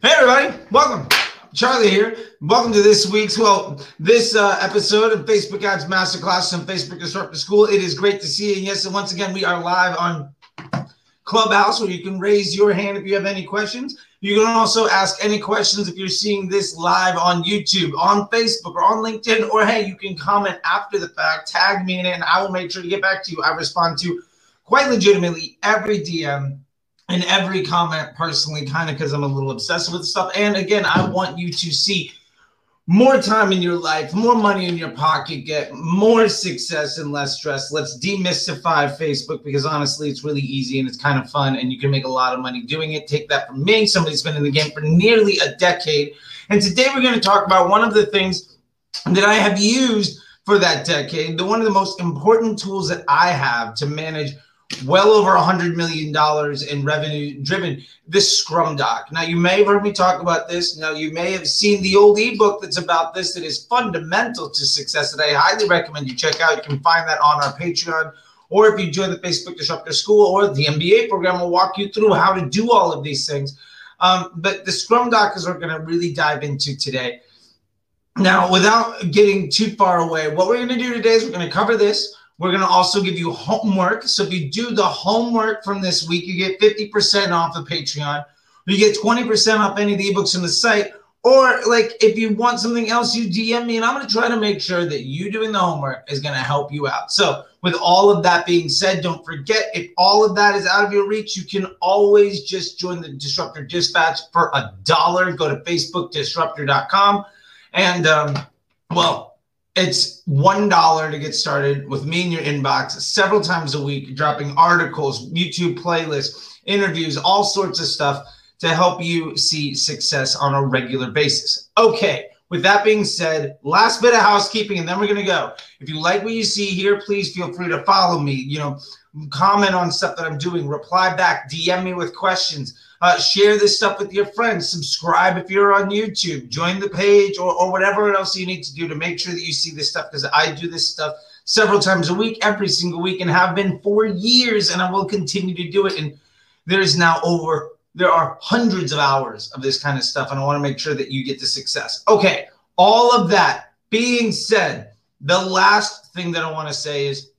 Hey everybody, welcome. Charlie here. Welcome to this week's, episode of Facebook Ads Masterclass and Facebook Disruptor School. It is great to see you. And yes, and once again, we are live on Clubhouse, where you can raise your hand if you have any questions. You can also ask any questions if you're seeing this live on YouTube, on Facebook, or on LinkedIn, or hey, you can comment after the fact, tag me in it, and I will make sure to get back to you. I respond to quite legitimately every DM and every comment personally, kind of because I'm a little obsessed with stuff. And again, I want you to see more time in your life, more money in your pocket, get more success and less stress. Let's demystify Facebook, because honestly, it's really easy and it's kind of fun and you can make a lot of money doing it. Take that from me, somebody who's been in the game for nearly a decade. And today we're going to talk about one of the things that I have used for that decade, one of the most important tools that I have to manage well over $100 million in revenue driven, this Scrum Doc. Now, you may have heard me talk about this. Now, you may have seen the old ebook that's about this that is fundamental to success that I highly recommend you check out. You can find that on our Patreon, or if you join the Facebook Disruptor School or the MBA program, will walk you through how to do all of these things. But the Scrum Doc is what we're going to really dive into today. Now, without getting too far away, what we're going to do today is we're going to cover this. We're going to also give you homework. So if you do the homework from this week, you get 50% off the Patreon. You get 20% off any of the ebooks on the site. Or like if you want something else, you DM me, and I'm going to try to make sure that you doing the homework is going to help you out. So with all of that being said, don't forget, if all of that is out of your reach, you can always just join the Disruptor Dispatch for $1. Go to FacebookDisruptor.com. And, it's $1 to get started with me in your inbox several times a week, dropping articles, YouTube playlists, interviews, all sorts of stuff to help you see success on a regular basis. Okay, with that being said, last bit of housekeeping, and then we're going to go. If you like what you see here, please feel free to follow me, comment on stuff that I'm doing, reply back, DM me with questions, share this stuff with your friends, subscribe if you're on YouTube, join the page, or whatever else you need to do to make sure that you see this stuff, because I do this stuff several times a week, every single week, and have been for years, and I will continue to do it. And there are hundreds of hours of this kind of stuff, and I want to make sure that you get the success. Okay, all of that being said, the last thing that I want to say is,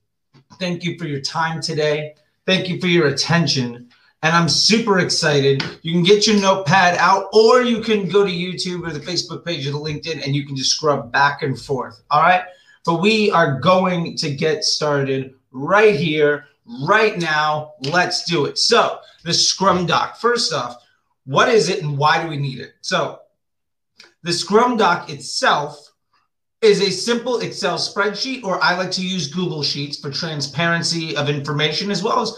thank you for your time today. Thank you for your attention. And I'm super excited. You can get your notepad out, or you can go to YouTube or the Facebook page or the LinkedIn, and you can just scrub back and forth. All right. But we are going to get started right here, right now. Let's do it. So the Scrum Doc, first off, what is it and why do we need it? So the Scrum Doc itself is a simple Excel spreadsheet, or I like to use Google Sheets for transparency of information, as well as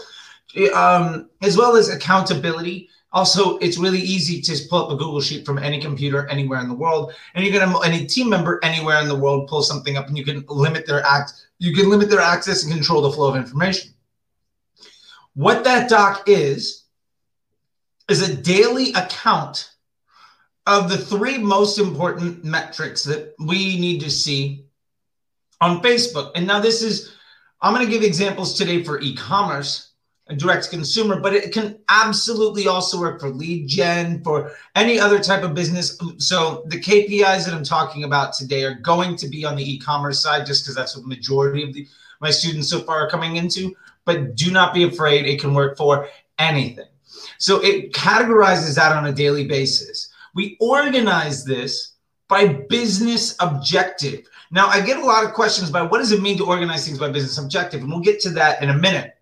accountability. Also, it's really easy to pull up a Google Sheet from any computer anywhere in the world, and any team member anywhere in the world pull something up, and you can limit their access and control the flow of information. What that doc is a daily account of the three most important metrics that we need to see on Facebook. And now I'm going to give examples today for e-commerce and direct consumer, but it can absolutely also work for lead gen, for any other type of business. So the KPIs that I'm talking about today are going to be on the e-commerce side, just because that's what the majority of my students so far are coming into. But do not be afraid, it can work for anything. So it categorizes that on a daily basis. We organize this by business objective. Now, I get a lot of questions about what does it mean to organize things by business objective, and we'll get to that in a minute.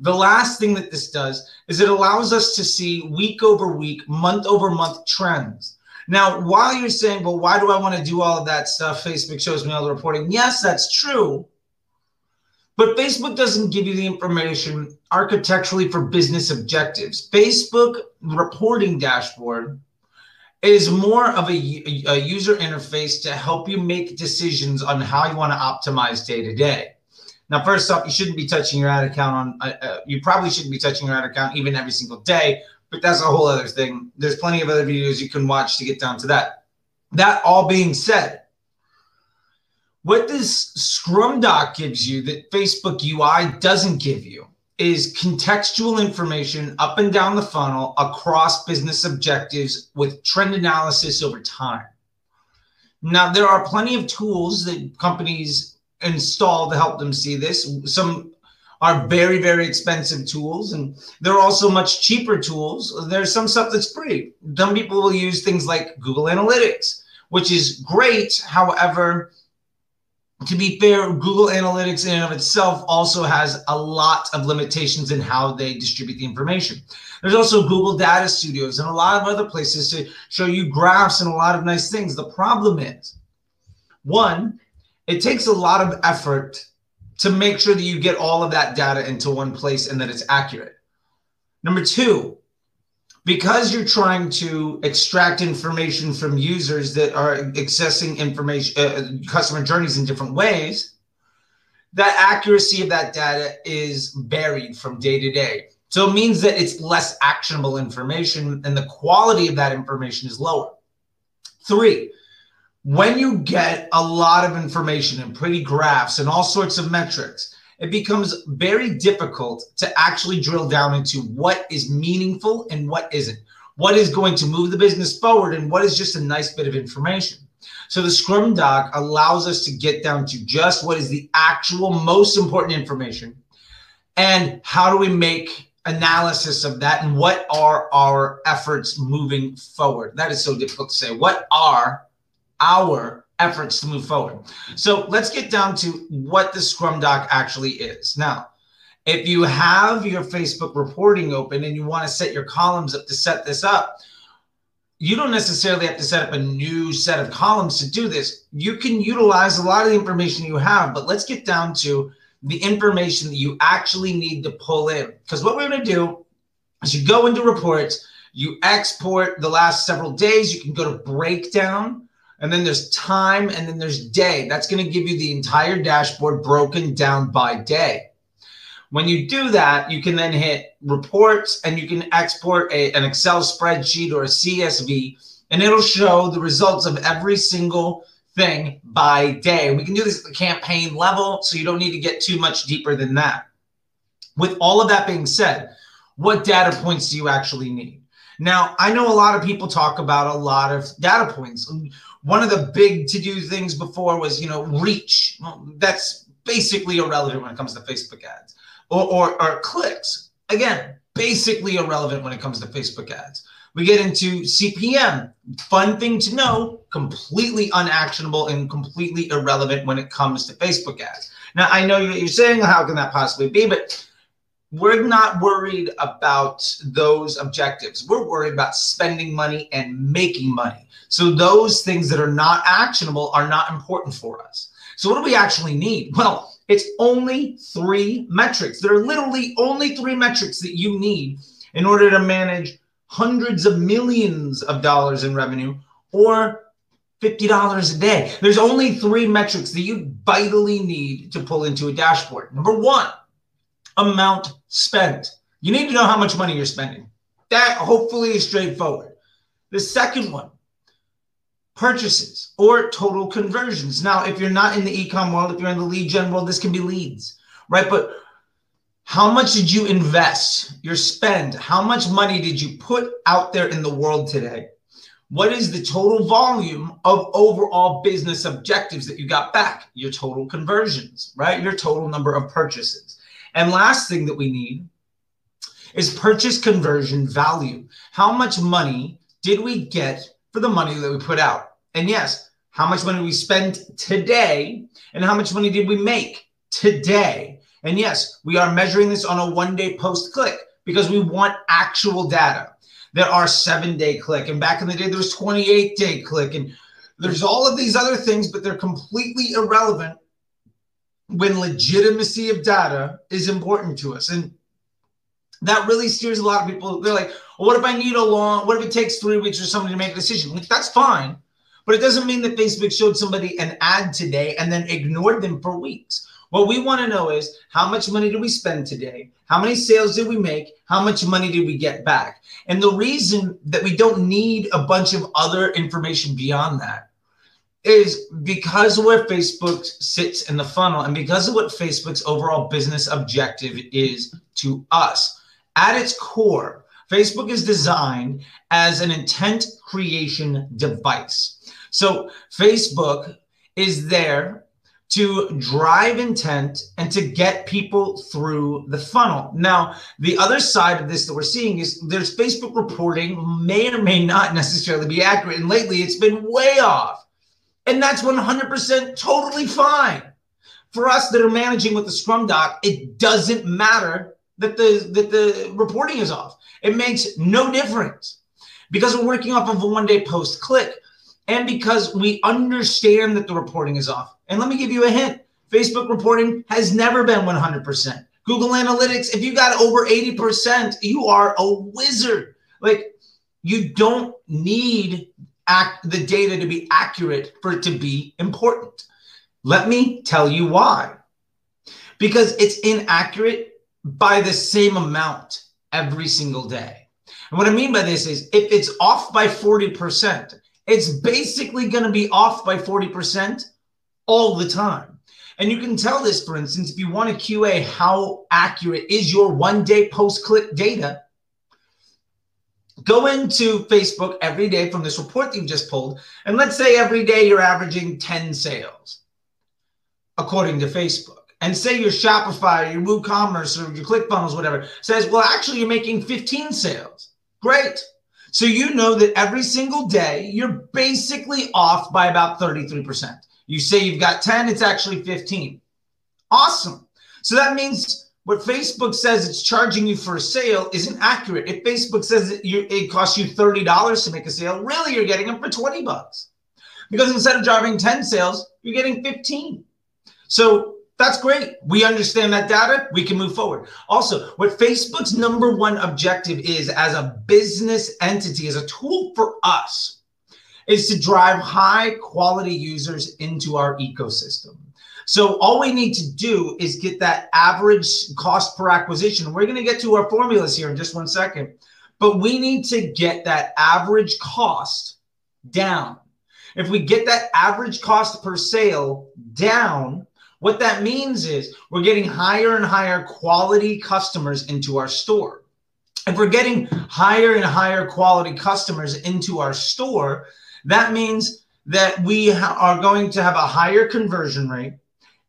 The last thing that this does is it allows us to see week over week, month over month trends. Now, while you're saying, well, why do I want to do all of that stuff? Facebook shows me all the reporting. Yes, that's true. But Facebook doesn't give you the information architecturally for business objectives. Facebook reporting dashboard is more of a user interface to help you make decisions on how you want to optimize day to day. Now, first off, you shouldn't be touching your ad account you probably shouldn't be touching your ad account even every single day, but that's a whole other thing. There's plenty of other videos you can watch to get down to that. That all being said, what this Scrum Doc gives you that Facebook UI doesn't give you is contextual information up and down the funnel across business objectives with trend analysis over time. Now, there are plenty of tools that companies install to help them see this. Some are very, very expensive tools, and there are also much cheaper tools. There's some stuff that's free. Some people will use things like Google Analytics, which is great. However, to be fair, Google Analytics in and of itself also has a lot of limitations in how they distribute the information. There's also Google Data Studios and a lot of other places to show you graphs and a lot of nice things. The problem is, one, it takes a lot of effort to make sure that you get all of that data into one place and that it's accurate. Number two, because you're trying to extract information from users that are accessing information, customer journeys in different ways, that accuracy of that data is varied from day to day. So it means that it's less actionable information and the quality of that information is lower. Three, when you get a lot of information and pretty graphs and all sorts of metrics, it becomes very difficult to actually drill down into what is meaningful and what isn't, what is going to move the business forward and what is just a nice bit of information. So the Scrum Doc allows us to get down to just what is the actual most important information and how do we make analysis of that and what are our efforts moving forward. That is so difficult to say. What are our efforts to move forward? So let's get down to what the Scrum Doc actually is. Now, if you have your Facebook reporting open and you want to set your columns up to set this up, you don't necessarily have to set up a new set of columns to do this. You can utilize a lot of the information you have, but let's get down to the information that you actually need to pull in. Because what we're going to do is you go into reports, you export the last several days, you can go to breakdown, and then there's time, and then there's day. That's going to give you the entire dashboard broken down by day. When you do that, you can then hit reports, and you can export an Excel spreadsheet or a CSV, and it'll show the results of every single thing by day. We can do this at the campaign level, so you don't need to get too much deeper than that. With all of that being said, what data points do you actually need? Now, I know a lot of people talk about a lot of data points. One of the big to-do things before was, reach. Well, that's basically irrelevant when it comes to Facebook ads. Or clicks. Again, basically irrelevant when it comes to Facebook ads. We get into CPM. Fun thing to know, completely unactionable and completely irrelevant when it comes to Facebook ads. Now, I know you're saying, how can that possibly be? But we're not worried about those objectives. We're worried about spending money and making money. So those things that are not actionable are not important for us. So what do we actually need? Well, it's only three metrics. There are literally only three metrics that you need in order to manage hundreds of millions of dollars in revenue or $50 a day. There's only three metrics that you vitally need to pull into a dashboard. Number one, amount spent. You need to know how much money you're spending. That hopefully is straightforward. The second one, purchases or total conversions. Now, if you're not in the e-com world, if you're in the lead gen world, this can be leads, right? But how much did you invest, your spend? How much money did you put out there in the world today? What is the total volume of overall business objectives that you got back? Your total conversions, right? Your total number of purchases. And last thing that we need is purchase conversion value. How much money did we get for the money that we put out? And yes, how much money we spent today and how much money did we make today? And yes, we are measuring this on a one-day post-click because we want actual data. There are 7-day click, and back in the day, there was 28-day click, and there's all of these other things, but they're completely irrelevant when legitimacy of data is important to us. And that really steers a lot of people. They're like, well, what if it takes 3 weeks for somebody to make a decision? Like, that's fine, but it doesn't mean that Facebook showed somebody an ad today and then ignored them for weeks. What we want to know is, how much money did we spend today? How many sales did we make? How much money did we get back? And the reason that we don't need a bunch of other information beyond that is because of where Facebook sits in the funnel and because of what Facebook's overall business objective is to us. At its core, Facebook is designed as an intent creation device. So Facebook is there to drive intent and to get people through the funnel. Now, the other side of this that we're seeing is there's Facebook reporting may or may not necessarily be accurate. And lately it's been way off. And that's 100% totally fine. For us that are managing with the Scrum Doc, it doesn't matter that the reporting is off. It makes no difference because we're working off of a one-day post click and because we understand that the reporting is off. And let me give you a hint. Facebook reporting has never been 100%. Google Analytics, if you got over 80%, you are a wizard. Like, you don't need the data to be accurate for it to be important. Let me tell you why. Because it's inaccurate by the same amount every single day. And what I mean by this is if it's off by 40%, it's basically going to be off by 40% all the time. And you can tell this, for instance, if you want to QA how accurate is your one-day post-click data, go into Facebook every day from this report that you've just pulled, and let's say every day you're averaging 10 sales, according to Facebook. And say your Shopify, your WooCommerce, or your ClickFunnels, whatever, says, well, actually, you're making 15 sales. Great. So you know that every single day, you're basically off by about 33%. You say you've got 10, it's actually 15. Awesome. So that means what Facebook says it's charging you for a sale isn't accurate. If Facebook says it costs you $30 to make a sale, really you're getting them for $20. Because instead of driving 10 sales, you're getting 15. So that's great. We understand that data. We can move forward. Also, what Facebook's number one objective is as a business entity, as a tool for us, is to drive high quality users into our ecosystem. So all we need to do is get that average cost per acquisition. We're gonna get to our formulas here in just one second, but we need to get that average cost down. If we get that average cost per sale down, what that means is we're getting higher and higher quality customers into our store. If we're getting higher and higher quality customers into our store, that means that we are going to have a higher conversion rate.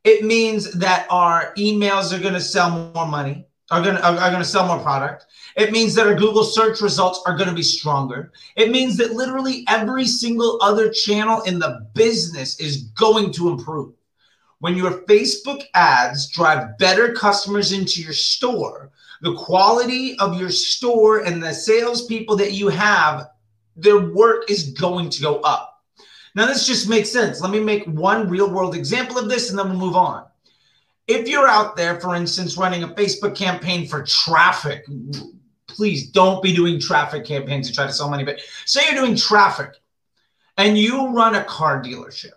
It means that our emails are going to sell more money, are going to sell more product. It means that our Google search results are going to be stronger. It means that literally every single other channel in the business is going to improve. When your Facebook ads drive better customers into your store, the quality of your store and the salespeople that you have, their work is going to go up. Now, this just makes sense. Let me make one real world example of this and then we'll move on. If you're out there, for instance, running a Facebook campaign for traffic, please don't be doing traffic campaigns to try to sell money, but say you're doing traffic and you run a car dealership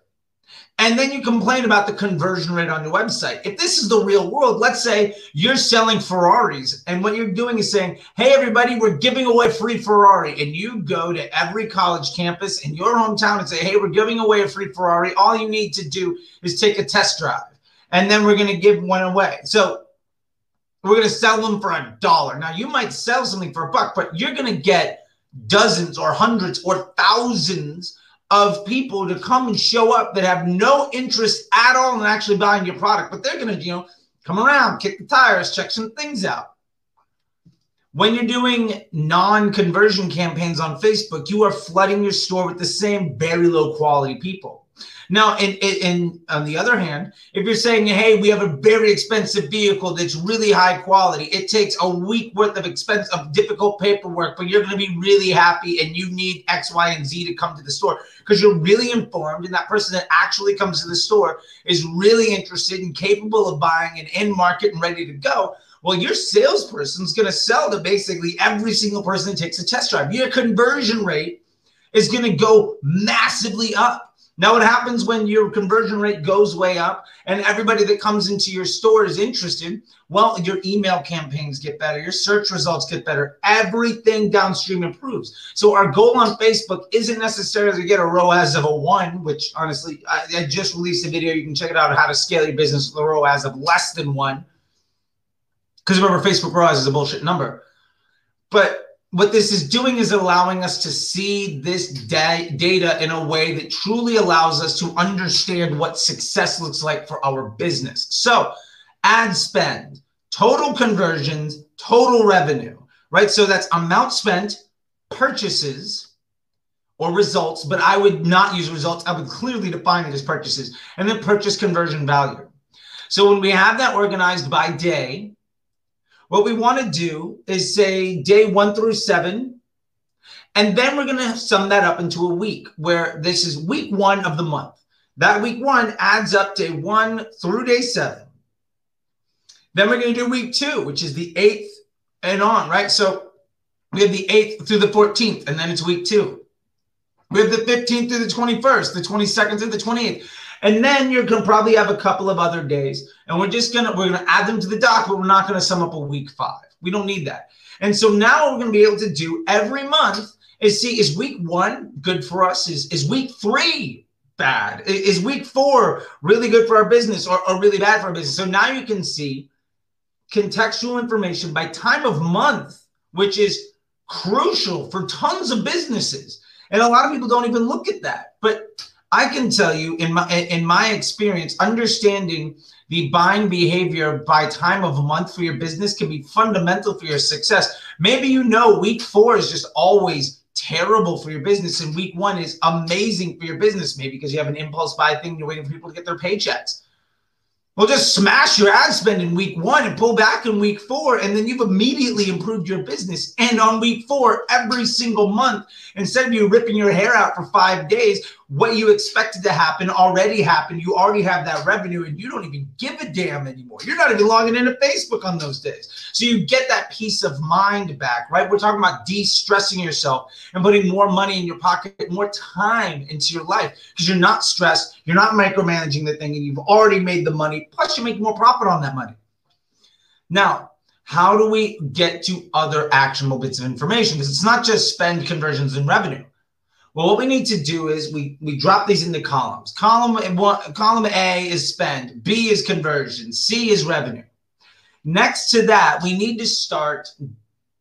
and then you complain about the conversion rate on your website. If this is the real world, let's say you're selling Ferraris and what you're doing is saying, hey, everybody, we're giving away free Ferrari. And you go to every college campus in your hometown and say, hey, we're giving away a free Ferrari. All you need to do is take a test drive and then we're going to give one away. So we're going to sell them for $1. Now, you might sell something for $1, but you're going to get dozens or hundreds or thousands of people to come and show up that have no interest at all in actually buying your product, but they're gonna, come around, kick the tires, check some things out. When you're doing non-conversion campaigns on Facebook, you are flooding your store with the same very low quality people. Now, on the other hand, if you're saying, hey, we have a very expensive vehicle that's really high quality, it takes a week worth of expense of difficult paperwork, but you're going to be really happy and you need X, Y, and Z to come to the store because you're really informed and that person that actually comes to the store is really interested and capable of buying and in market and ready to go. Well, your salesperson's going to sell to basically every single person that takes a test drive. Your conversion rate is going to go massively up. Now, what happens when your conversion rate goes way up and everybody that comes into your store is interested? Well, your email campaigns get better. Your search results get better. Everything downstream improves. So our goal on Facebook isn't necessarily to get a ROAS of 1, which honestly, I just released a video. You can check it out on how to scale your business with a ROAS of less than 1. Because remember, Facebook ROAS is a bullshit number. But what this is doing is allowing us to see this data in a way that truly allows us to understand what success looks like for our business. So ad spend, total conversions, total revenue, right? So that's amount spent, purchases, or results, but I would not use results. I would clearly define it as purchases, and then purchase conversion value. So when we have that organized by day, what we want to do is say day 1 through 7, and then we're going to sum that up into a week, where this is week 1 of the month. That week 1 adds up day 1 through day 7. Then we're going to do week 2, which is the 8th and on, right? So we have the 8th through the 14th, and then it's week 2. We have the 15th through the 21st, the 22nd through the 28th. And then you're going to probably have a couple of other days, and we're going to add them to the doc, but we're not going to sum up a week 5. We don't need that. And so now what we're going to be able to do every month is see, is week 1 good for us? Is week 3 bad? Is week 4 really good for our business, or really bad for our business? So now you can see contextual information by time of month, which is crucial for tons of businesses. And a lot of people don't even look at that, but I can tell you in my experience, understanding the buying behavior by time of month for your business can be fundamental for your success. Maybe you know week 4 is just always terrible for your business and week 1 is amazing for your business, maybe because you have an impulse buy thing, you're waiting for people to get their paychecks. Well, just smash your ad spend in week 1 and pull back in week 4, and then you've immediately improved your business. And on week 4, every single month, instead of you ripping your hair out for 5 days, what you expected to happen already happened. You already have that revenue, and you don't even give a damn anymore. You're not even logging into Facebook on those days. So you get that peace of mind back, right? We're talking about de-stressing yourself and putting more money in your pocket, more time into your life, because you're not stressed. You're not micromanaging the thing, and you've already made the money. Plus, you make more profit on that money. Now, how do we get to other actionable bits of information? Because it's not just spend, conversions, and revenue. Well, what we need to do is we drop these into columns. Column A is spend, B is conversion, C is revenue. Next to that, we need to start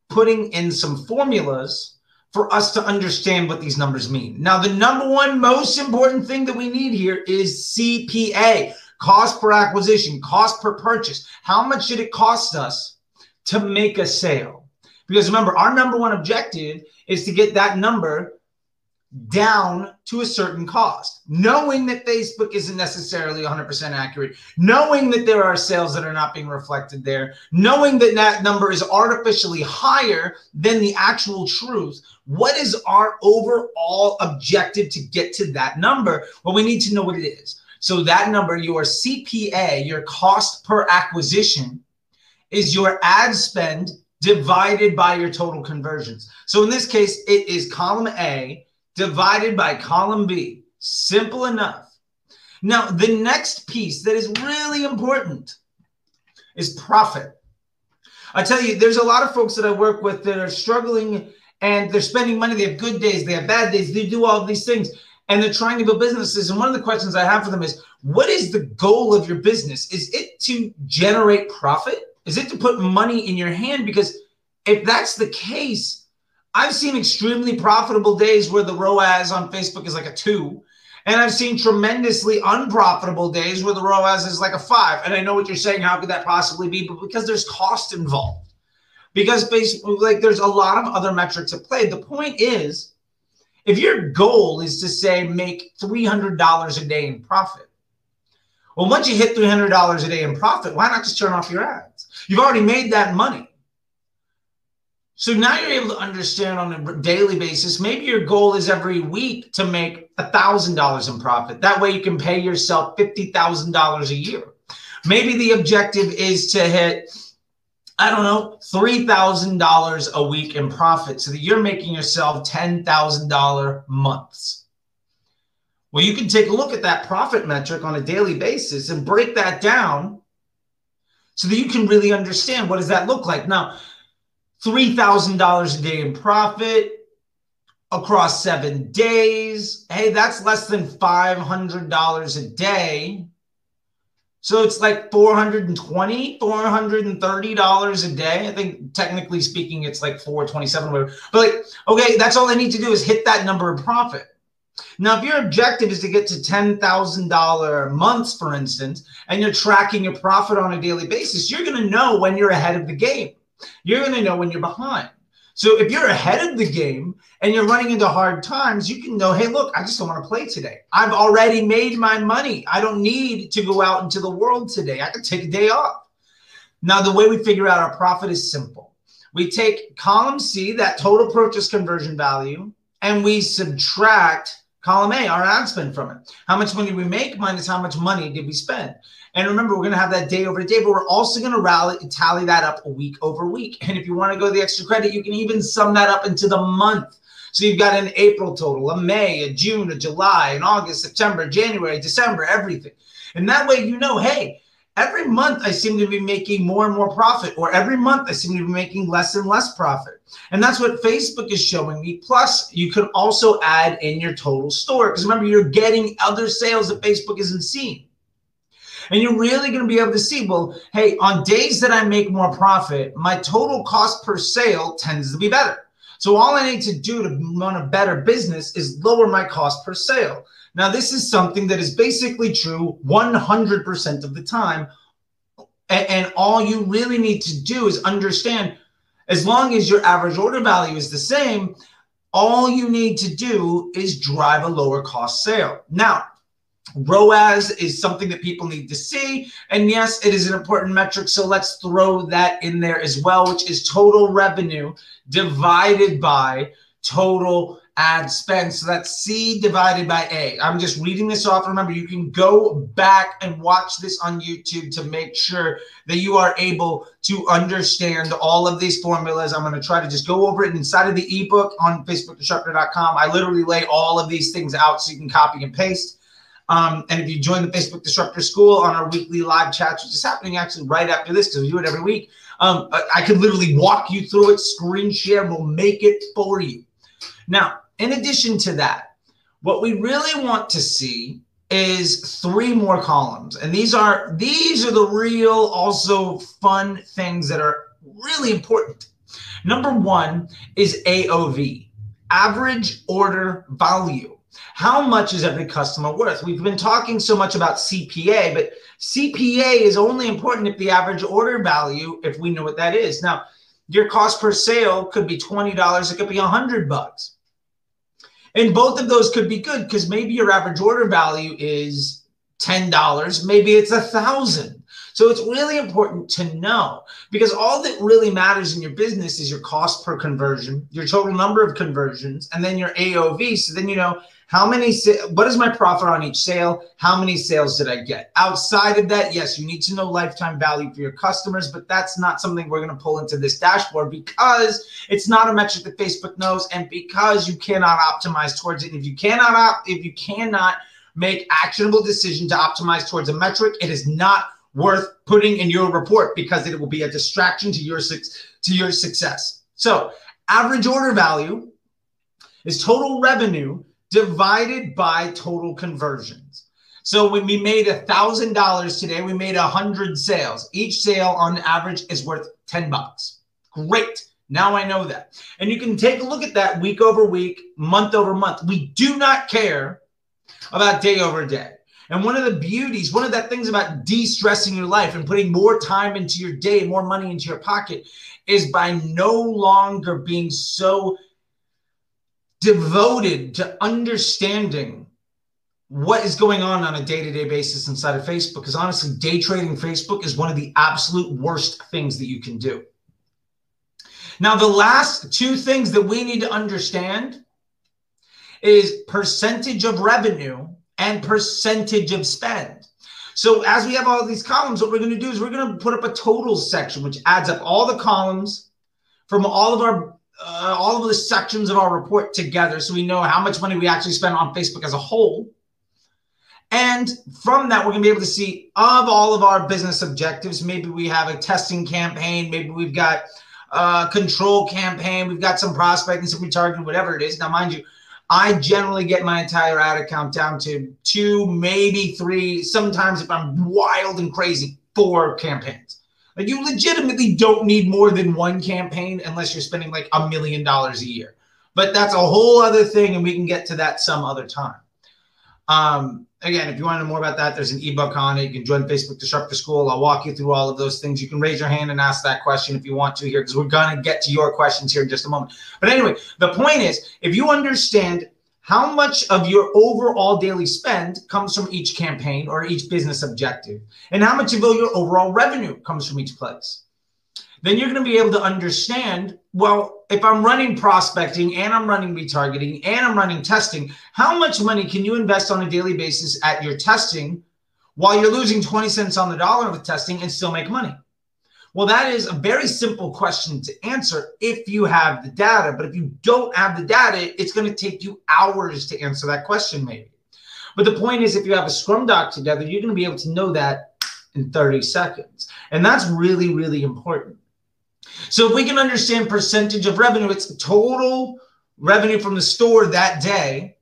putting in some formulas for us to understand what these numbers mean. Now, the number one most important thing that we need here is CPA, cost per acquisition, cost per purchase. How much did it cost us to make a sale? Because remember, our number one objective is to get that number down to a certain cost, knowing that Facebook isn't necessarily 100% accurate, knowing that there are sales that are not being reflected there, knowing that that number is artificially higher than the actual truth. What is our overall objective to get to that number? Well, we need to know what it is. So that number, your CPA, your cost per acquisition, is your ad spend divided by your total conversions. So in this case, it is column A divided by column B. Simple enough. Now, the next piece that is really important is profit. I tell you, there's a lot of folks that I work with that are struggling, and they're spending money. They have good days, they have bad days, they do all these things, and they're trying to build businesses. And one of the questions I have for them is, what is the goal of your business? Is it to generate profit? Is it to put money in your hand? Because if that's the case, I've seen extremely profitable days where the ROAS on Facebook is like a 2. And I've seen tremendously unprofitable days where the ROAS is like a 5. And I know what you're saying. How could that possibly be? But because there's cost involved, because basically, like, there's a lot of other metrics at play. The point is, if your goal is to say make $300 a day in profit, well, once you hit $300 a day in profit, why not just turn off your ads? You've already made that money. So now you're able to understand on a daily basis, maybe your goal is every week to make $1,000 in profit. That way you can pay yourself $50,000 a year. Maybe the objective is to hit, I don't know, $3,000 a week in profit so that you're making yourself $10,000 months. Well, you can take a look at that profit metric on a daily basis and break that down so that you can really understand what does that look like. Now, $3,000 a day in profit across 7 days. Hey, that's less than $500 a day. So it's like $420, $430 a day. I think technically speaking, it's like $427, whatever. But like, okay, that's all I need to do is hit that number of profit. Now, if your objective is to get to $10,000 months, for instance, and you're tracking your profit on a daily basis, you're going to know when you're ahead of the game. You're going to know when you're behind. So if you're ahead of the game and you're running into hard times, you can know, hey, look, I just don't want to play today. I've already made my money. I don't need to go out into the world today. I can take a day off. Now, the way we figure out our profit is simple. We take column C, that total purchase conversion value, and we subtract column A, our ad spend from it. How much money did we make minus how much money did we spend? And remember, we're going to have that day over day, but we're also going to tally that up week over week. And if you want to go the extra credit, you can even sum that up into the month. So you've got an April total, a May, a June, a July, an August, September, January, December, everything. And that way, you know, hey, every month I seem to be making more and more profit, or every month I seem to be making less and less profit. And that's what Facebook is showing me. Plus, you can also add in your total store, because remember, you're getting other sales that Facebook isn't seeing. And you're really going to be able to see, well, hey, on days that I make more profit, my total cost per sale tends to be better. So all I need to do to run a better business is lower my cost per sale. Now, this is something that is basically true 100% of the time. And all you really need to do is understand, as long as your average order value is the same, all you need to do is drive a lower cost sale. Now, ROAS is something that people need to see. And yes, it is an important metric. So let's throw that in there as well, which is total revenue divided by total ad spend. So that's C divided by A. I'm just reading this off. Remember, you can go back and watch this on YouTube to make sure that you are able to understand all of these formulas. I'm going to try to just go over it inside of the ebook on FacebookDisruptor.com. I literally lay all of these things out so you can copy and paste. And if you join the Facebook Disruptor School on our weekly live chats, which is happening actually right after this because we do it every week, I could literally walk you through it, screen share, we'll make it for you. Now, in addition to that, what we really want to see is three more columns. And these are the real also fun things that are really important. Number one is AOV, average order value. How much is every customer worth? We've been talking so much about CPA, but CPA is only important if the average order value, if we know what that is. Now, your cost per sale could be $20. It could be $100. And both of those could be good because maybe your average order value is $10. Maybe it's $1,000. So it's really important to know, because all that really matters in your business is your cost per conversion, your total number of conversions, and then your AOV. So then you know how many, what is my profit on each sale? How many sales did I get? Outside of that, yes, you need to know lifetime value for your customers, but that's not something we're going to pull into this dashboard because it's not a metric that Facebook knows, and because you cannot optimize towards it. And if you cannot make actionable decision to optimize towards a metric, it is not worth putting in your report because it will be a distraction to your success. So average order value is total revenue divided by total conversions. So when we made $1,000 today, we made 100 sales. Each sale on average is worth $10. Great. Now I know that. And you can take a look at that week over week, month over month. We do not care about day over day. And one of the beauties, one of the things about de-stressing your life and putting more time into your day, more money into your pocket, is by no longer being so devoted to understanding what is going on a day-to-day basis inside of Facebook. Because honestly, day trading Facebook is one of the absolute worst things that you can do. Now, the last two things that we need to understand is percentage of revenue and percentage of spend. So as we have all these columns, what we're going to do is we're going to put up a totals section, which adds up all the columns from all of the sections of our report together, so we know how much money we actually spend on Facebook as a whole. And from that, we're going to be able to see of all of our business objectives. Maybe we have a testing campaign. Maybe we've got a control campaign. We've got some prospecting, some retargeting, whatever it is. Now, mind you, I generally get my entire ad account down to 2, maybe 3, sometimes if I'm wild and crazy, 4 campaigns. Like, you legitimately don't need more than 1 campaign unless you're spending like $1 million a year. But that's a whole other thing, and we can get to that some other time. Again, if you want to know more about that, there's an ebook on it. You can join Facebook Disruptor School. I'll walk you through all of those things. You can raise your hand and ask that question if you want to here, because we're going to get to your questions here in just a moment. But anyway, the point is, if you understand how much of your overall daily spend comes from each campaign or each business objective, and how much of your overall revenue comes from each place, then you're going to be able to understand, well, if I'm running prospecting and I'm running retargeting and I'm running testing, how much money can you invest on a daily basis at your testing while you're losing 20 cents on the dollar with testing and still make money? Well, that is a very simple question to answer if you have the data. But if you don't have the data, it's going to take you hours to answer that question maybe. But the point is, if you have a Scrum Doc together, you're going to be able to know that in 30 seconds. And that's really, really important. So if we can understand percentage of revenue, it's total revenue from the store that day,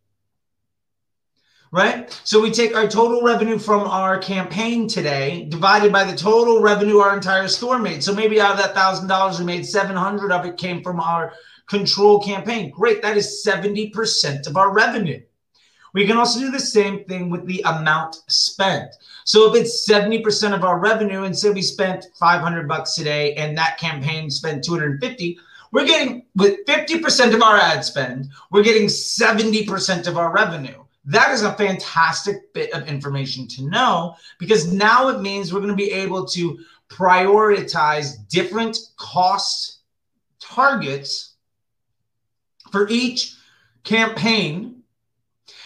right? So we take our total revenue from our campaign today divided by the total revenue our entire store made. So maybe out of that $1,000 we made, 700 of it came from our control campaign. Great, that is 70% of our revenue. We can also do the same thing with the amount spent. So if it's 70% of our revenue, and say we spent $500 today and that campaign spent 250, we're getting, with 50% of our ad spend, we're getting 70% of our revenue. That is a fantastic bit of information to know, because now it means we're going to be able to prioritize different cost targets for each campaign.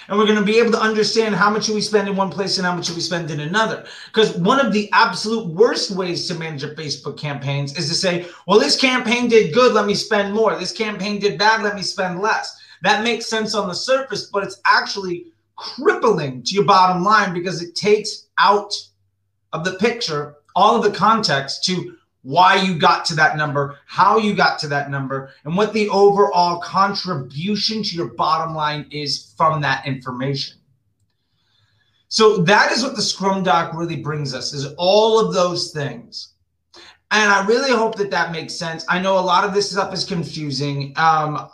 And we're going to be able to understand how much we spend in one place and how much we spend in another. Because one of the absolute worst ways to manage your Facebook campaigns is to say, well, this campaign did good, let me spend more. This campaign did bad, let me spend less. That makes sense on the surface, but it's actually crippling to your bottom line, because it takes out of the picture all of the context to why you got to that number, how you got to that number, and what the overall contribution to your bottom line is from that information. So that is what the Scrum Doc really brings us, is all of those things. And I really hope that that makes sense. I know a lot of this stuff is confusing. I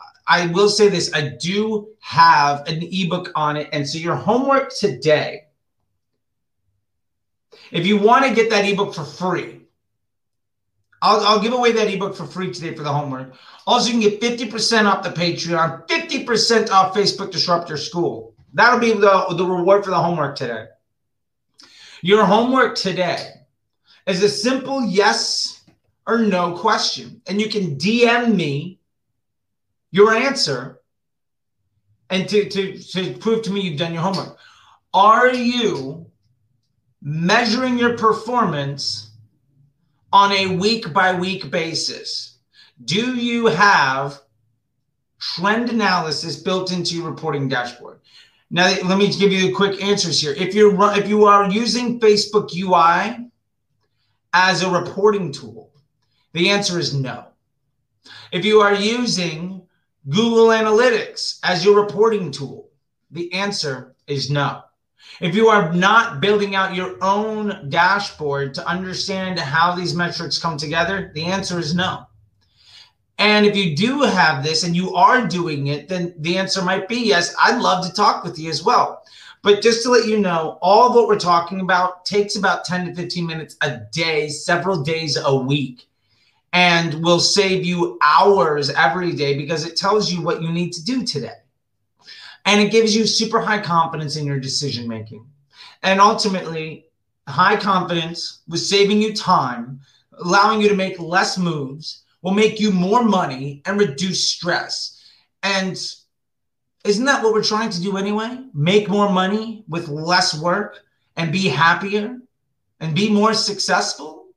will say this, I do have an ebook on it. And so your homework today, if you want to get that ebook for free, I'll give away that ebook for free today for the homework. Also, you can get 50% off the Patreon, 50% off Facebook Disruptor School. That'll be the reward for the homework today. Your homework today is a simple yes or no question. And you can DM me your answer and to prove to me you've done your homework. Are you measuring your performance on a week-by-week basis? Do you have trend analysis built into your reporting dashboard? Now, let me give you the quick answers here. If you are using Facebook UI as a reporting tool, the answer is no. If you are using Google Analytics as your reporting tool, the answer is no. If you are not building out your own dashboard to understand how these metrics come together, the answer is no. And if you do have this and you are doing it, then the answer might be yes. I'd love to talk with you as well. But just to let you know, all of what we're talking about takes about 10 to 15 minutes a day, several days a week, and will save you hours every day, because it tells you what you need to do today. And it gives you super high confidence in your decision making. And ultimately, high confidence with saving you time, allowing you to make less moves, will make you more money and reduce stress. And isn't that what we're trying to do anyway? Make more money with less work and be happier and be more successful?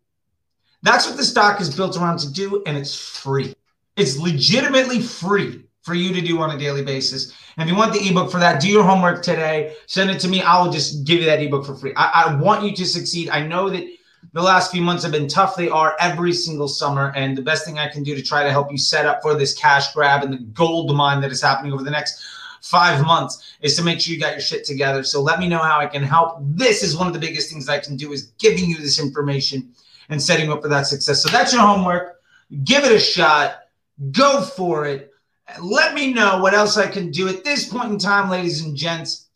That's what this doc is built around to do, and it's free. It's legitimately free. for you to do on a daily basis. And if you want the ebook for that, do your homework today. Send it to me. I'll just give you that ebook for free. I want you to succeed. I know that the last few months have been tough. They are every single summer. And the best thing I can do to try to help you set up for this cash grab and the gold mine that is happening over the next 5 months is to make sure you got your shit together. So let me know how I can help. This is one of the biggest things I can do, is giving you this information and setting you up for that success. So that's your homework. Give it a shot. Go for it. Let me know what else I can do. At this point in time, ladies and gents,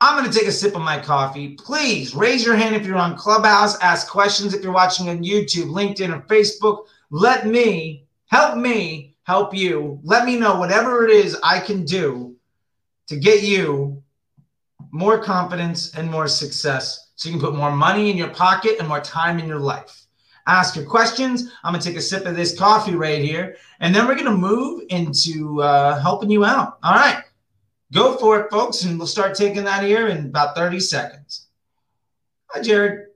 I'm going to take a sip of my coffee. Please raise your hand if you're on Clubhouse. Ask questions if you're watching on YouTube, LinkedIn, or Facebook. Let me help you. Let me know whatever it is I can do to get you more confidence and more success so you can put more money in your pocket and more time in your life. Ask your questions. I'm going to take a sip of this coffee right here, and then we're going to move into helping you out. All right. Go for it, folks, and we'll start taking that here in about 30 seconds. Hi, Jared.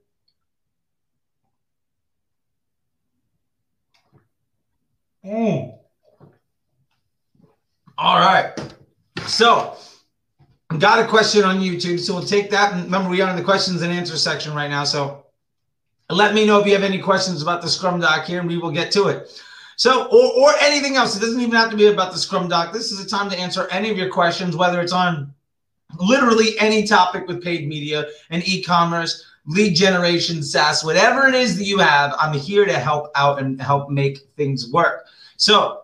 All right. So got a question on YouTube, so we'll take that. And remember, we are in the questions and answers section right now, so let me know if you have any questions about the Scrum Doc here, and we will get to it. So, or anything else. It doesn't even have to be about the Scrum Doc. This is a time to answer any of your questions, whether it's on literally any topic with paid media and e-commerce, lead generation, SaaS, whatever it is that you have, I'm here to help out and help make things work. So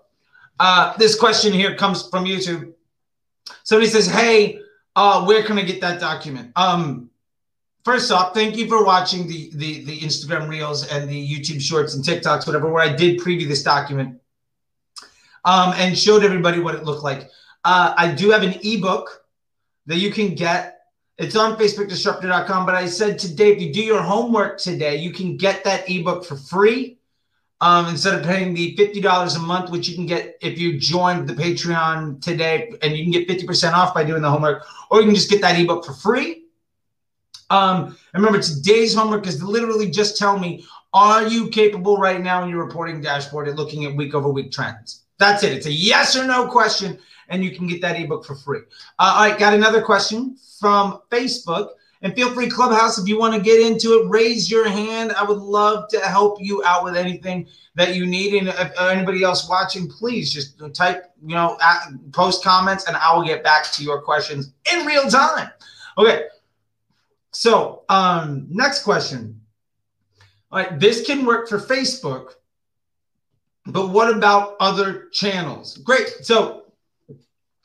this question here comes from YouTube. Somebody says, hey, where can I get that document? First off, thank you for watching the Instagram Reels and the YouTube Shorts and TikToks, whatever, where I did preview this document and showed everybody what it looked like. I do have an ebook that you can get. It's on FacebookDisruptor.com, but I said today, if you do your homework today, you can get that ebook for free instead of paying the $50 a month, which you can get if you join the Patreon today, and you can get 50% off by doing the homework, or you can just get that ebook for free. And remember, today's homework is to literally just tell me, are you capable right now in your reporting dashboard at looking at week over week trends? That's it. It's a yes or no question, and you can get that ebook for free. All right, got another question from Facebook, and feel free, Clubhouse, if you want to get into it, raise your hand. I would love to help you out with anything that you need. And if anybody else watching, please just type, you know, post comments, and I will get back to your questions in real time. Okay. So next question. All right, this can work for Facebook, but what about other channels? Great. So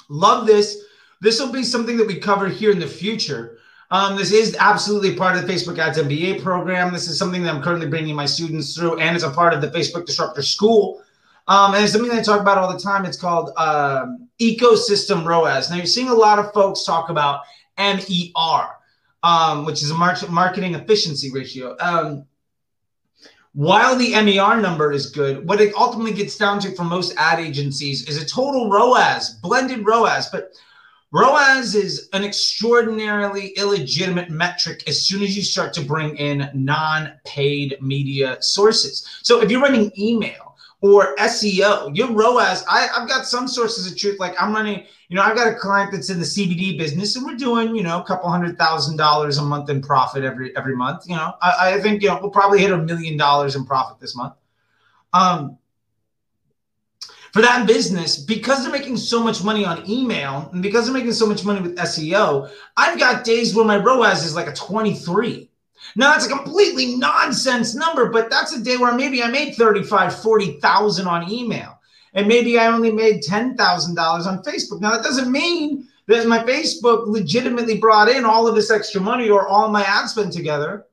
love this. This will be something that we cover here in the future. This is absolutely part of the Facebook Ads MBA program. This is something that I'm currently bringing my students through, and it's a part of the Facebook Disruptor School. And it's something that I talk about all the time. It's called ecosystem ROAS. Now, you're seeing a lot of folks talk about MER. Which is a marketing efficiency ratio. While the MER number is good, what it ultimately gets down to for most ad agencies is a total ROAS, blended ROAS. But ROAS is an extraordinarily illegitimate metric as soon as you start to bring in non-paid media sources. So if you're running email, or SEO, your ROAS, I've got some sources of truth. Like I'm running, you know, I've got a client that's in the CBD business, and we're doing, you know, a couple $100,000 a month in profit every month. You know, I think, you know, we'll probably hit $1 million in profit this month. For that business, because they're making so much money on email, and because they're making so much money with SEO, I've got days where my ROAS is like a 23. Now, that's a completely nonsense number, but that's a day where maybe I made $35,000, $40,000 on email, and maybe I only made $10,000 on Facebook. Now, that doesn't mean that my Facebook legitimately brought in all of this extra money or all my ad spend together.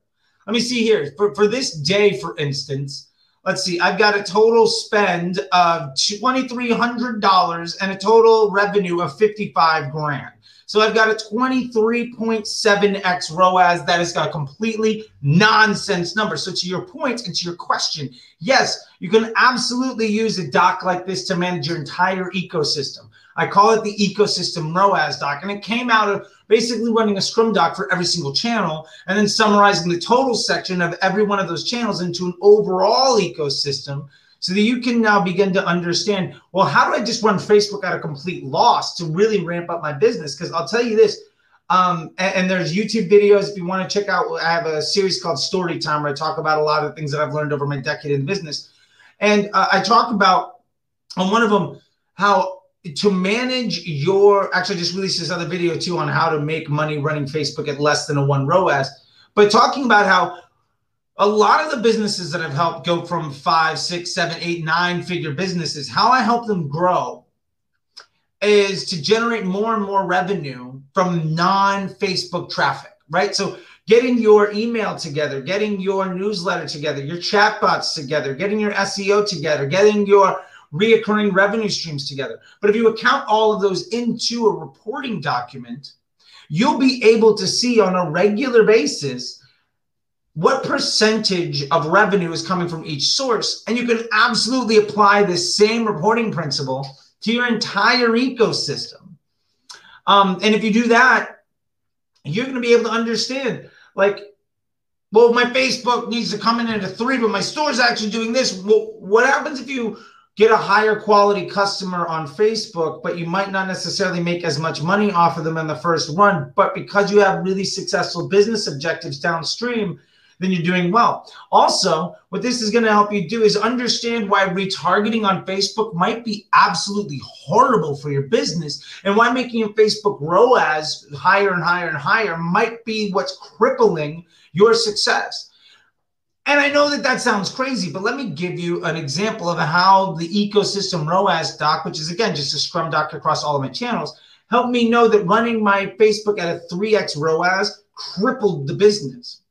Let me see here. For this day, for instance, let's see. I've got a total spend of $2,300 and a total revenue of $55,000. So I've got a 23.7x ROAS. That is a completely nonsense number. So to your point and to your question, yes, you can absolutely use a doc like this to manage your entire ecosystem. I call it the ecosystem ROAS doc, and it came out of basically running a Scrum Doc for every single channel and then summarizing the total section of every one of those channels into an overall ecosystem so that you can now begin to understand, well, how do I just run Facebook at a complete loss to really ramp up my business? Because I'll tell you this, and there's YouTube videos if you want to check out. I have a series called Story Time where I talk about a lot of the things that I've learned over my decade in business. And I talk about on one of them how to manage your, actually I just released this other video too on how to make money running Facebook at less than a 1 ROAS, but talking about how a lot of the businesses that I've helped go from 5, 6, 7, 8, 9 figure businesses, how I help them grow is to generate more and more revenue from non-Facebook traffic, right? So getting your email together, getting your newsletter together, your chatbots together, getting your SEO together, getting your reoccurring revenue streams together. But if you account all of those into a reporting document, you'll be able to see on a regular basis what percentage of revenue is coming from each source. And you can absolutely apply this same reporting principle to your entire ecosystem. And if you do that, you're going to be able to understand, like, well, my Facebook needs to come in at a 3, but my store's actually doing this. Well, what happens if you get a higher quality customer on Facebook, but you might not necessarily make as much money off of them in the first run, but because you have really successful business objectives downstream, then you're doing well. Also, what this is going to help you do is understand why retargeting on Facebook might be absolutely horrible for your business and why making your Facebook ROAS higher and higher and higher might be what's crippling your success. And I know that that sounds crazy, but let me give you an example of how the ecosystem ROAS doc, which is again just a Scrum doc across all of my channels, helped me know that running my Facebook at a 3x ROAS crippled the business.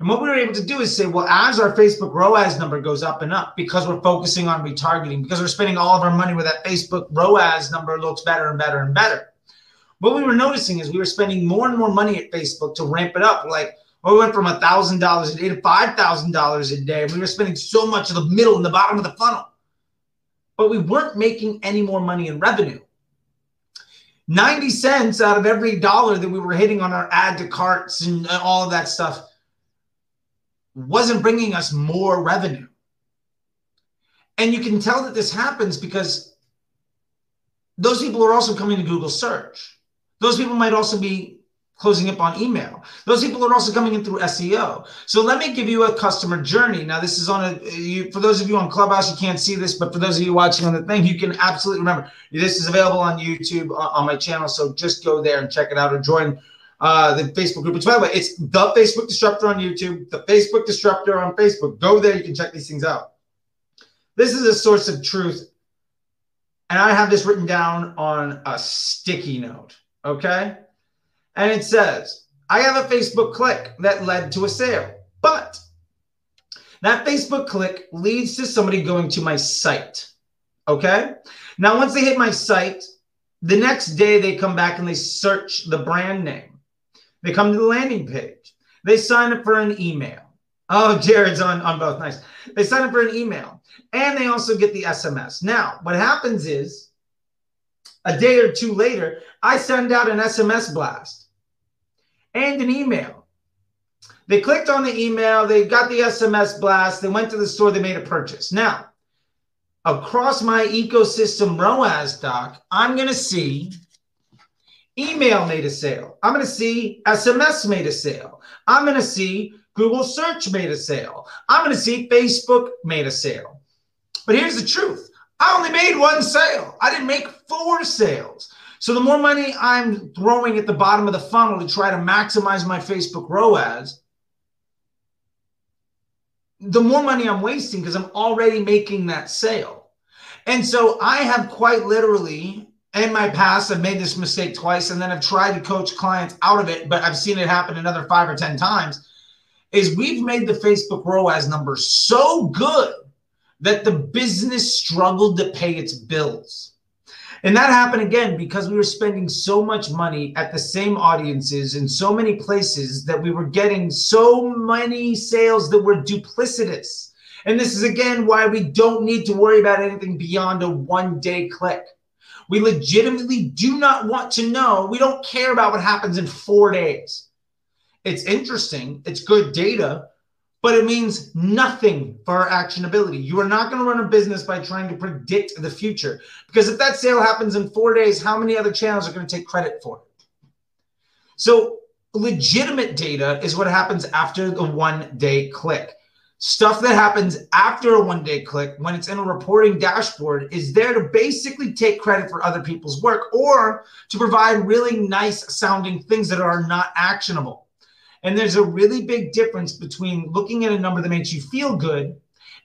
And what we were able to do is say, well, as our Facebook ROAS number goes up and up, because we're focusing on retargeting, because we're spending all of our money where that Facebook ROAS number looks better and better and better. What we were noticing is we were spending more and more money at Facebook to ramp it up. Like, well, we went from $1,000 a day to $5,000 a day. We were spending so much in the middle and the bottom of the funnel, but we weren't making any more money in revenue. 90 cents out of every dollar that we were hitting on our add to carts and all of that stuff wasn't bringing us more revenue. And you can tell that this happens because those people are also coming to Google search. Those people might also be closing up on email. Those people are also coming in through SEO. So let me give you a customer journey. Now this is on for those of you on Clubhouse, you can't see this, but for those of you watching on the thing, you can absolutely remember. This is available on YouTube on my channel. So just go there and check it out or join the Facebook group, which by the way, it's the Facebook Disruptor on YouTube, the Facebook Disruptor on Facebook. Go there, you can check these things out. This is a source of truth. And I have this written down on a sticky note, okay? And it says, I have a Facebook click that led to a sale, but that Facebook click leads to somebody going to my site, okay? Now, once they hit my site, the next day they come back and they search the brand name. They come to the landing page. They sign up for an email. Oh, Jared's on both. Nice. They sign up for an email. And they also get the SMS. Now, what happens is a day or two later, I send out an SMS blast and an email. They clicked on the email. They got the SMS blast. They went to the store. They made a purchase. Now, across my ecosystem ROAS doc, I'm going to see email made a sale. I'm going to see SMS made a sale. I'm going to see Google search made a sale. I'm going to see Facebook made a sale. But here's the truth. I only made 1 sale. I didn't make 4 sales. So the more money I'm throwing at the bottom of the funnel to try to maximize my Facebook ROAS, the more money I'm wasting because I'm already making that sale. And so I have quite literally, in my past, I've made this mistake twice, and then I've tried to coach clients out of it, but I've seen it happen another 5 or 10 times, is we've made the Facebook ROAS number so good that the business struggled to pay its bills. And that happened again because we were spending so much money at the same audiences in so many places that we were getting so many sales that were duplicitous. And this is, again, why we don't need to worry about anything beyond a one-day click. We legitimately do not want to know. We don't care about what happens in 4 days. It's interesting. It's good data. but it means nothing for our actionability. You are not going to run a business by trying to predict the future, because if that sale happens in 4 days, how many other channels are going to take credit for it? So legitimate data is what happens after the one-day click. Stuff that happens after a one-day click, when it's in a reporting dashboard, is there to basically take credit for other people's work or to provide really nice-sounding things that are not actionable. And there's a really big difference between looking at a number that makes you feel good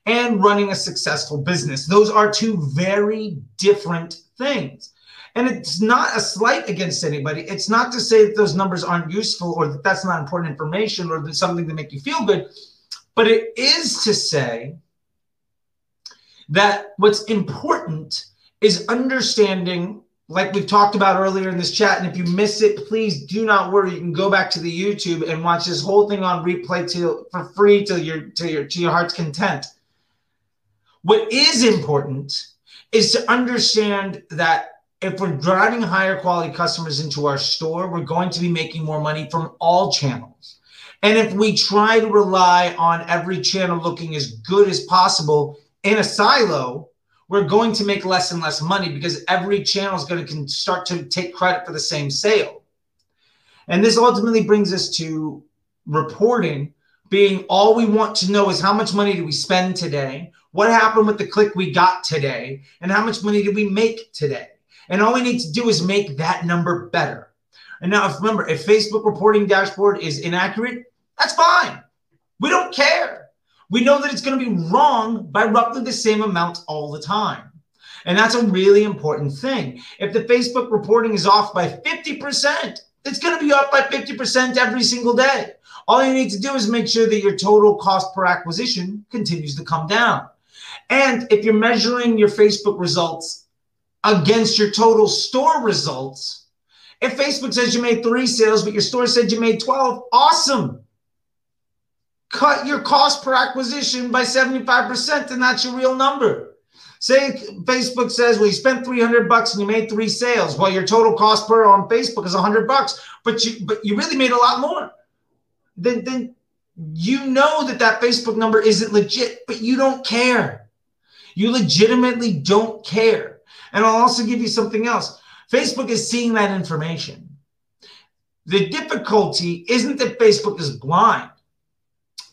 and running a successful business. Those are two very different things. And it's not a slight against anybody. It's not to say that those numbers aren't useful or that that's not important information or that something that make you feel good. But it is to say that what's important is understanding, like we've talked about earlier in this chat, and if you miss it, please do not worry. You can go back to the YouTube and watch this whole thing on replay for free till your heart's content. What is important is to understand that if we're driving higher quality customers into our store, we're going to be making more money from all channels. And if we try to rely on every channel looking as good as possible in a silo, we're going to make less and less money because every channel is going to start to take credit for the same sale. And this ultimately brings us to reporting being all we want to know is how much money did we spend today? What happened with the click we got today? And how much money did we make today? And all we need to do is make that number better. And now remember, if Facebook reporting dashboard is inaccurate, that's fine. We don't care. We know that it's going to be wrong by roughly the same amount all the time. And that's a really important thing. If the Facebook reporting is off by 50%, it's going to be off by 50% every single day. All you need to do is make sure that your total cost per acquisition continues to come down. And if you're measuring your Facebook results against your total store results, if Facebook says you made 3 sales, but your store said you made 12, awesome. Cut your cost per acquisition by 75%, and that's your real number. Say Facebook says, well, you spent $300 and you made 3 sales. Well, your total cost per on Facebook is $100, but you really made a lot more. Then you know that Facebook number isn't legit, but you don't care. You legitimately don't care. And I'll also give you something else. Facebook is seeing that information. The difficulty isn't that Facebook is blind.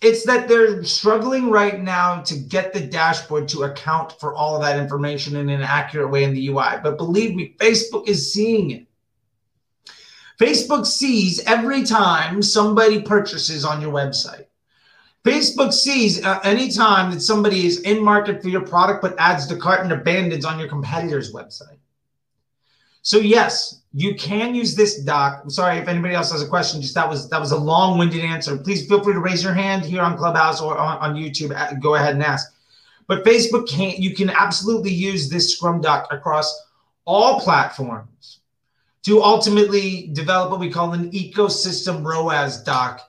It's that they're struggling right now to get the dashboard to account for all of that information in an accurate way in the UI. But believe me, Facebook is seeing it. Facebook sees every time somebody purchases on your website. Facebook sees any time that somebody is in market for your product but adds to cart and abandons on your competitor's website. So yes, you can use this doc. I'm sorry if anybody else has a question. Just that was a long-winded answer. Please feel free to raise your hand here on Clubhouse or on YouTube. Go ahead and ask. But Facebook can't. You can absolutely use this Scrum Doc across all platforms to ultimately develop what we call an ecosystem ROAS doc.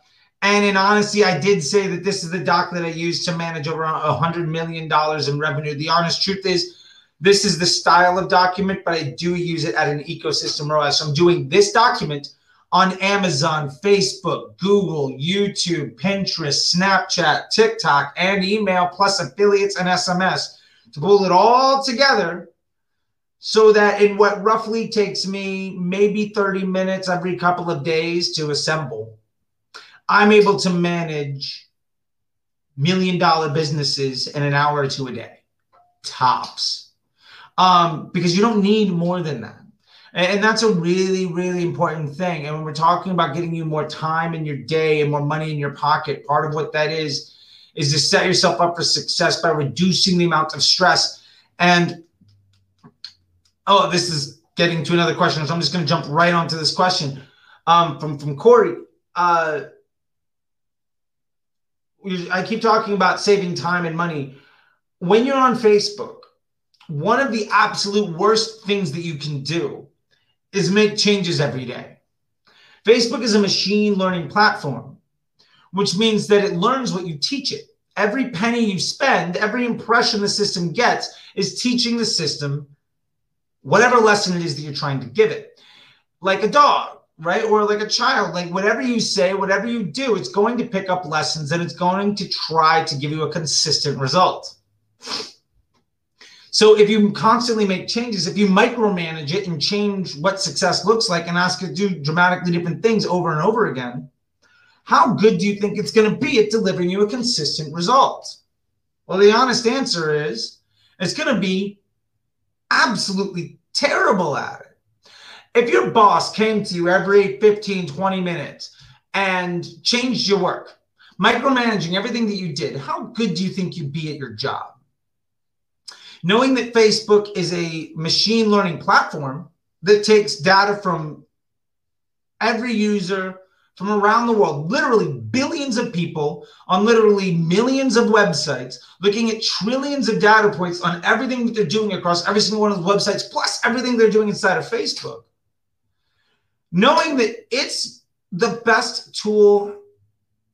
And in honesty, I did say that this is the doc that I used to manage over $100 million in revenue. The honest truth is, this is the style of document, but I do use it at an ecosystem ROAS. So I'm doing this document on Amazon, Facebook, Google, YouTube, Pinterest, Snapchat, TikTok, and email, plus affiliates and SMS to pull it all together so that in what roughly takes me maybe 30 minutes every couple of days to assemble, I'm able to manage million-dollar businesses in an hour or two a day, tops. Because you don't need more than that. And that's a really, really important thing. And when we're talking about getting you more time in your day and more money in your pocket, part of what that is to set yourself up for success by reducing the amount of stress. And, oh, this is getting to another question. So I'm just going to jump right onto this question from Corey. I keep talking about saving time and money. When you're on Facebook, one of the absolute worst things that you can do is make changes every day. Facebook is a machine learning platform, which means that it learns what you teach it. Every penny you spend, every impression the system gets is teaching the system whatever lesson it is that you're trying to give it. Like a dog, right? Or like a child, like whatever you say, whatever you do, it's going to pick up lessons and it's going to try to give you a consistent result. So if you constantly make changes, if you micromanage it and change what success looks like and ask it to do dramatically different things over and over again, how good do you think it's going to be at delivering you a consistent result? Well, the honest answer is it's going to be absolutely terrible at it. If your boss came to you every 15, 20 minutes and changed your work, micromanaging everything that you did, how good do you think you'd be at your job? Knowing that Facebook is a machine learning platform that takes data from every user from around the world, literally billions of people on literally millions of websites, looking at trillions of data points on everything that they're doing across every single one of the websites, plus everything they're doing inside of Facebook. Knowing that it's the best tool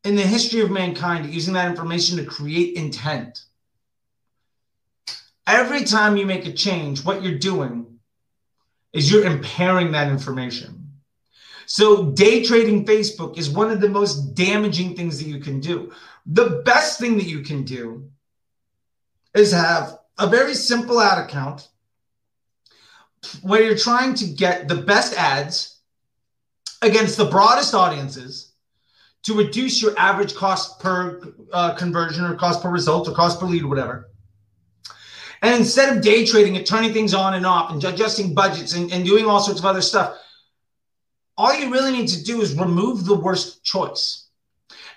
in the history of mankind at using that information to create intent. Every time you make a change, what you're doing is you're impairing that information. So day trading Facebook is one of the most damaging things that you can do. The best thing that you can do is have a very simple ad account where you're trying to get the best ads against the broadest audiences to reduce your average cost per conversion or cost per result or cost per lead or whatever. And instead of day trading and turning things on and off and adjusting budgets and doing all sorts of other stuff, all you really need to do is remove the worst choice.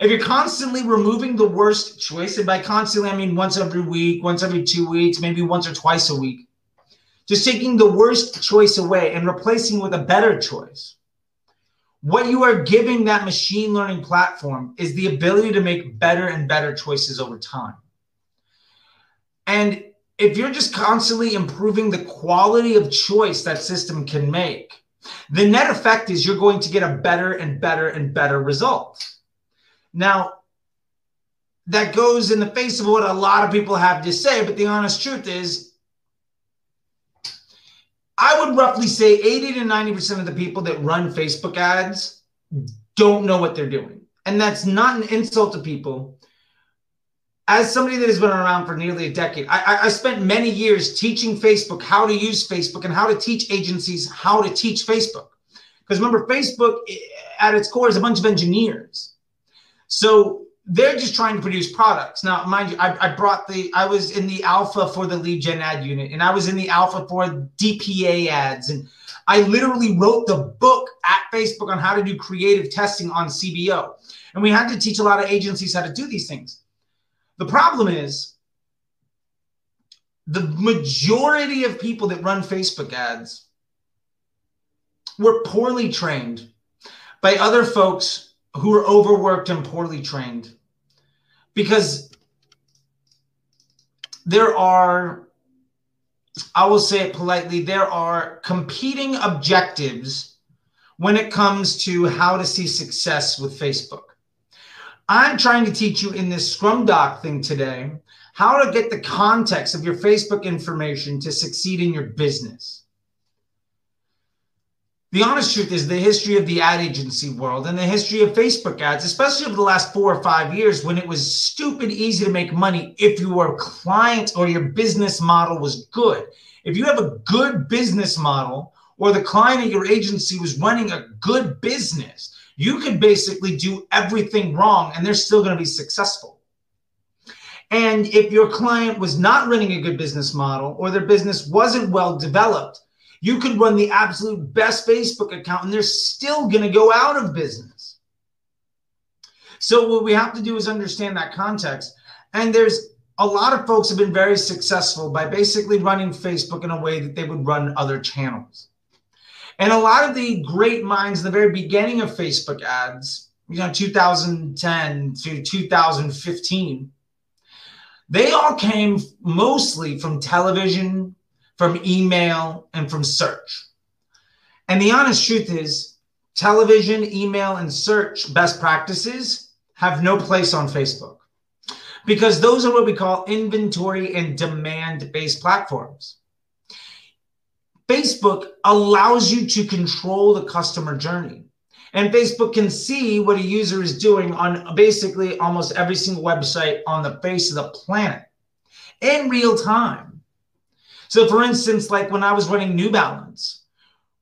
If you're constantly removing the worst choice, and by constantly, I mean once every week, once every 2 weeks, maybe once or twice a week, just taking the worst choice away and replacing with a better choice. What you are giving that machine learning platform is the ability to make better and better choices over time. And if you're just constantly improving the quality of choice that system can make, the net effect is you're going to get a better and better and better result. Now, that goes in the face of what a lot of people have to say, but the honest truth is, I would roughly say 80 to 90% of the people that run Facebook ads don't know what they're doing. And that's not an insult to people. As somebody that has been around for nearly a decade, I spent many years teaching Facebook how to use Facebook and how to teach agencies how to teach Facebook. Because remember, Facebook at its core is a bunch of engineers. So they're just trying to produce products. Now, mind you, I was in the alpha for the lead gen ad unit, and I was in the alpha for DPA ads. And I literally wrote the book at Facebook on how to do creative testing on CBO. And we had to teach a lot of agencies how to do these things. The problem is the majority of people that run Facebook ads were poorly trained by other folks who were overworked and poorly trained, because there are, I will say it politely, there are competing objectives when it comes to how to see success with Facebook. I'm trying to teach you in this Scrum Doc thing today how to get the context of your Facebook information to succeed in your business. The honest truth is the history of the ad agency world and the history of Facebook ads, especially over the last 4 or 5 years when it was stupid easy to make money if your client or your business model was good. If you have a good business model or the client at your agency was running a good business, you could basically do everything wrong and they're still going to be successful. And if your client was not running a good business model or their business wasn't well developed, you could run the absolute best Facebook account and they're still going to go out of business. So what we have to do is understand that context. And there's a lot of folks have been very successful by basically running Facebook in a way that they would run other channels. And a lot of the great minds in the very beginning of Facebook ads, you know, 2010 to 2015, they all came mostly from television, from email, and from search. And the honest truth is, television, email, and search best practices have no place on Facebook, because those are what we call inventory and demand-based platforms. Facebook allows you to control the customer journey. And Facebook can see what a user is doing on basically almost every single website on the face of the planet in real time. So for instance, like when I was running New Balance,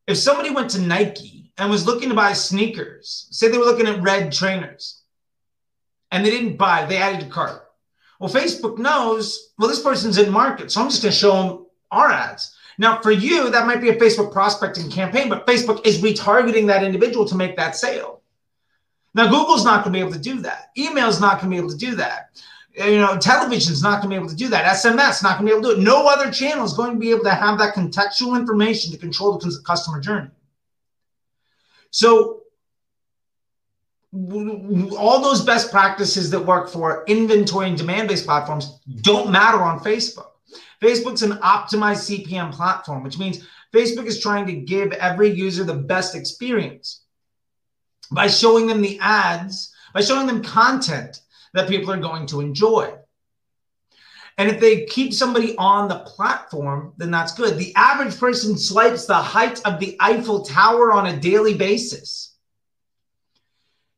if somebody went to Nike and was looking to buy sneakers, say they were looking at red trainers and they didn't buy, they added to cart. Well, Facebook knows, well, this person's in market, so I'm just going to show them our ads. Now, for you, that might be a Facebook prospecting campaign, but Facebook is retargeting that individual to make that sale. Now, Google's not going to be able to do that. Email's not going to be able to do that. You know, television's not going to be able to do that. SMS not going to be able to do it. No other channel is going to be able to have that contextual information to control the customer journey. So all those best practices that work for inventory and demand-based platforms don't matter on Facebook. Facebook's an optimized CPM platform, which means Facebook is trying to give every user the best experience by showing them the ads, by showing them content that people are going to enjoy. And if they keep somebody on the platform, then that's good. The average person swipes the height of the Eiffel Tower on a daily basis.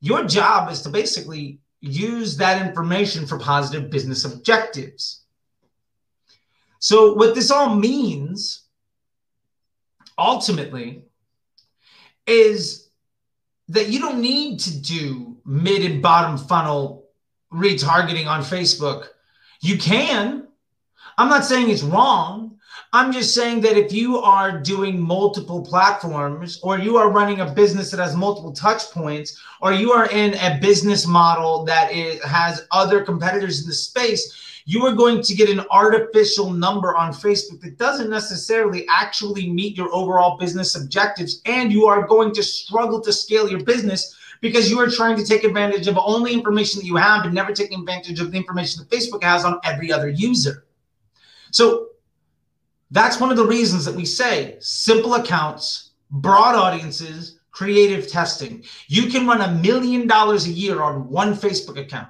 Your job is to basically use that information for positive business objectives. So what this all means, ultimately, is that you don't need to do mid and bottom funnel retargeting on Facebook. You can. I'm not saying it's wrong. I'm just saying that if you are doing multiple platforms, or you are running a business that has multiple touch points, or you are in a business model that has other competitors in the space, you are going to get an artificial number on Facebook that doesn't necessarily actually meet your overall business objectives. And you are going to struggle to scale your business because you are trying to take advantage of only information that you have and never taking advantage of the information that Facebook has on every other user. So that's one of the reasons that we say simple accounts, broad audiences, creative testing. You can run $1 million a year on one Facebook account.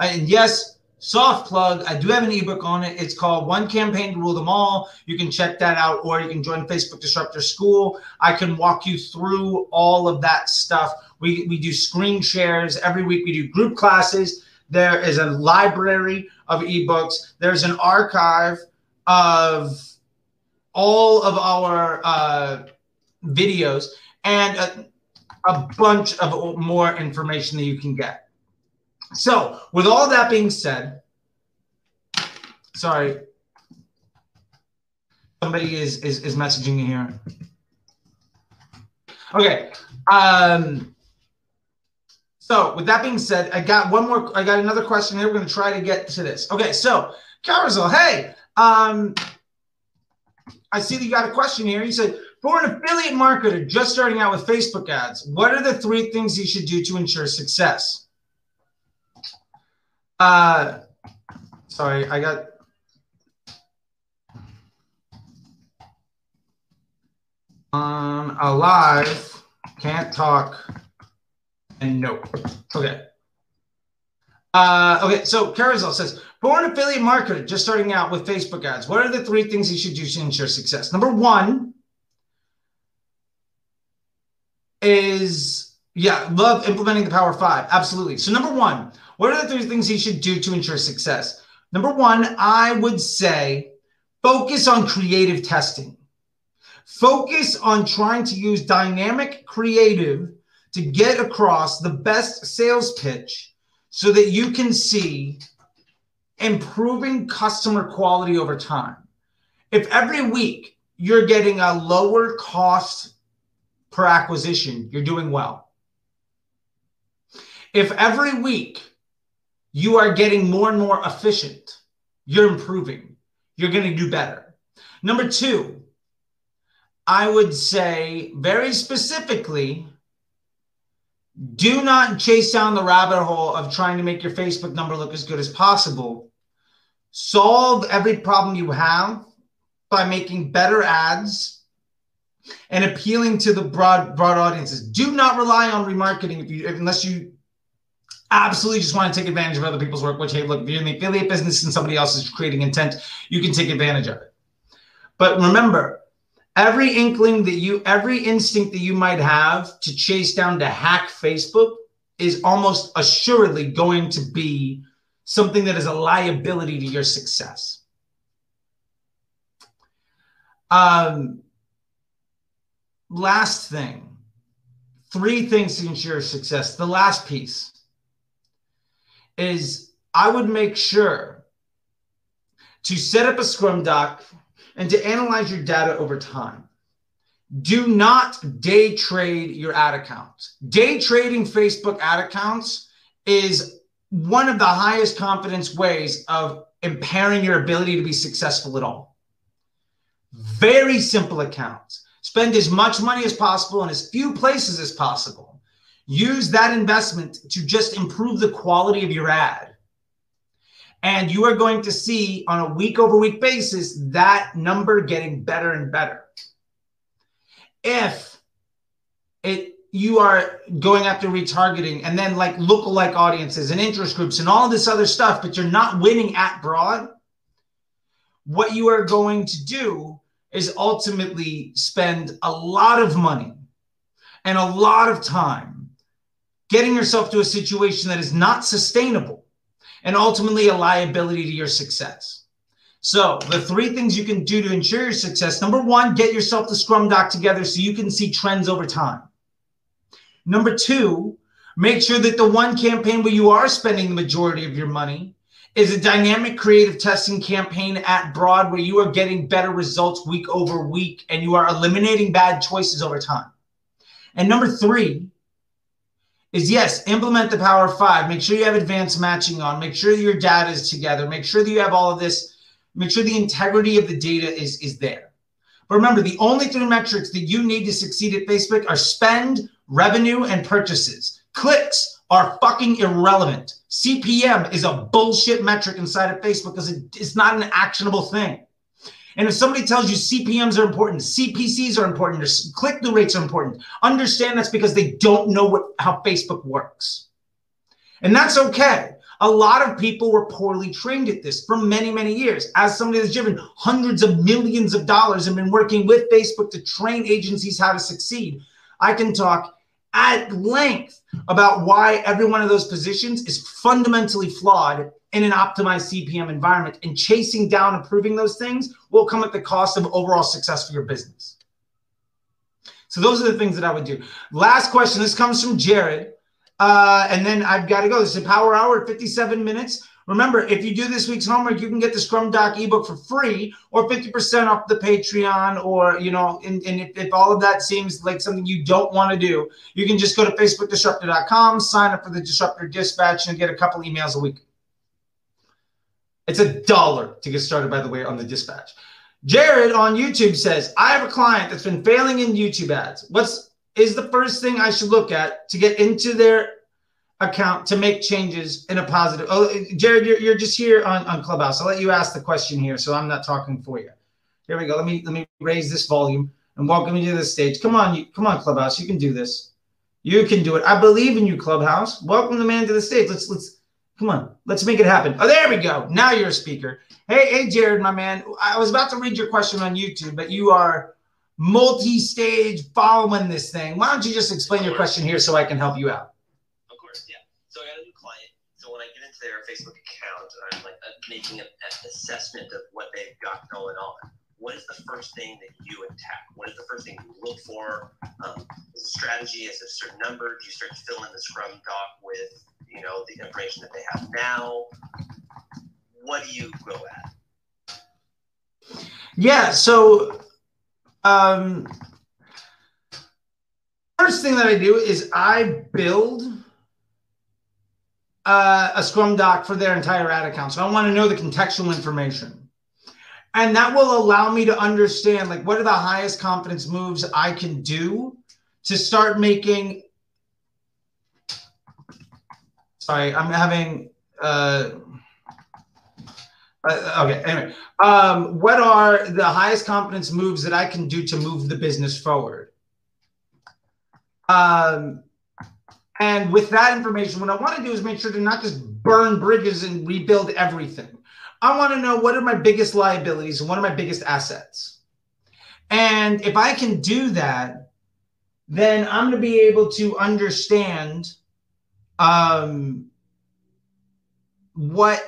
And yes, soft plug, I do have an ebook on it. It's called One Campaign to Rule Them All. You can check that out, or you can join Facebook Disruptor School. I can walk you through all of that stuff. We do screen shares every week. We do group classes. There is a library of ebooks. There's an archive of all of our videos and a bunch of more information that you can get. So with all that being said, sorry, somebody is messaging me here. Okay. So with that being said, I got another question here. We're going to try to get to this. Okay. So Carousel, hey, I see that you got a question here. You said, for an affiliate marketer just starting out with Facebook ads, what are the three things you should do to ensure success? Sorry, I got. Alive, can't talk, and nope. Okay. Okay, so Carousel says, for an affiliate marketer just starting out with Facebook ads, what are the three things you should do to ensure success? Number one is, yeah, love implementing the Power 5. Absolutely. So number one, what are the three things you should do to ensure success? Number one, I would say focus on creative testing. Focus on trying to use dynamic creative to get across the best sales pitch so that you can see improving customer quality over time. If every week you're getting a lower cost per acquisition, you're doing well. If every week you are getting more and more efficient, you're improving. You're going to do better. Number two, I would say very specifically, do not chase down the rabbit hole of trying to make your Facebook number look as good as possible. Solve every problem you have by making better ads and appealing to the broad audiences. Do not rely on remarketing unless you absolutely just want to take advantage of other people's work, which, hey, look, if you're in the affiliate business and somebody else is creating intent, you can take advantage of it. But remember, Every inkling that you, every instinct that you might have to chase down to hack Facebook is almost assuredly going to be something that is a liability to your success. Last thing, three things to ensure success. The last piece is I would make sure to set up a Scrum Doc and to analyze your data over time. Do not day trade your ad accounts. Day trading Facebook ad accounts is one of the highest confidence ways of impairing your ability to be successful at all. Very simple accounts. Spend as much money as possible in as few places as possible. Use that investment to just improve the quality of your ad. And you are going to see on a week-over-week basis that number getting better and better. If you are going after retargeting and then like lookalike audiences and interest groups and all this other stuff, but you're not winning at broad, what you are going to do is ultimately spend a lot of money and a lot of time getting yourself to a situation that is not sustainable and ultimately a liability to your success. So the three things you can do to ensure your success. Number one, get yourself the Scrum Doc together so you can see trends over time. Number two, make sure that the one campaign where you are spending the majority of your money is a dynamic creative testing campaign at broad where you are getting better results week over week and you are eliminating bad choices over time. And number three is, yes, implement the Power of Five. Make sure you have advanced matching on. Make sure that your data is together. Make sure that you have all of this. Make sure the integrity of the data is there. But remember, the only three metrics that you need to succeed at Facebook are spend, revenue, and purchases. Clicks are fucking irrelevant. CPM is a bullshit metric inside of Facebook because it's not an actionable thing. And if somebody tells you CPMs are important, CPCs are important, or click-through rates are important, understand that's because they don't know how Facebook works. And that's okay. A lot of people were poorly trained at this for many, many years. As somebody that's driven hundreds of millions of dollars and been working with Facebook to train agencies how to succeed, I can talk at length about why every one of those positions is fundamentally flawed in an optimized CPM environment. And chasing down improving those things will come at the cost of overall success for your business. So those are the things that I would do. Last question. This comes from Jared. And then I've got to go. This is a power hour, 57 minutes. Remember, if you do this week's homework, you can get the Scrum Doc ebook for free or 50% off the Patreon, or, you know, and if all of that seems like something you don't want to do, you can just go to FacebookDisruptor.com, sign up for the Disruptor Dispatch, and get a couple emails a week. It's $1 to get started, by the way, on the Dispatch. Jared on YouTube says, I have a client that's been failing in YouTube ads. What is the first thing I should look at to get into their account to make changes in a positive? Oh, Jared, you're just here on Clubhouse. I'll let you ask the question here, so I'm not talking for you. Here we go. Let me raise this volume and welcome you to the stage. Come on, Clubhouse. You can do this. You can do it. I believe in you, Clubhouse. Welcome the man to the stage. Let's come on. Let's make it happen. Oh, there we go. Now you're a speaker. Hey, Jared, my man. I was about to read your question on YouTube, but you are multi-stage following this thing. Why don't you just explain your question here so I can help you out? Of course, yeah. So I got a new client. So when I get into their Facebook account, I'm like making an assessment of what they've got going on. What is the first thing that you attack? What is the first thing you look for? Is it strategy? Is it a certain number? Do you start to fill in the Scrum Doc with, you know, the information that they have now? What do you go at? Yeah. So first thing that I do is I build a Scrum Doc for their entire ad account. So I want to know the contextual information, and that will allow me to understand like what are the highest confidence moves I can do to start making. Sorry, I'm having. Okay, anyway, what are the highest confidence moves that I can do to move the business forward? And with that information, what I want to do is make sure to not just burn bridges and rebuild everything. I want to know what are my biggest liabilities and what are my biggest assets. And if I can do that, then I'm going to be able to understand what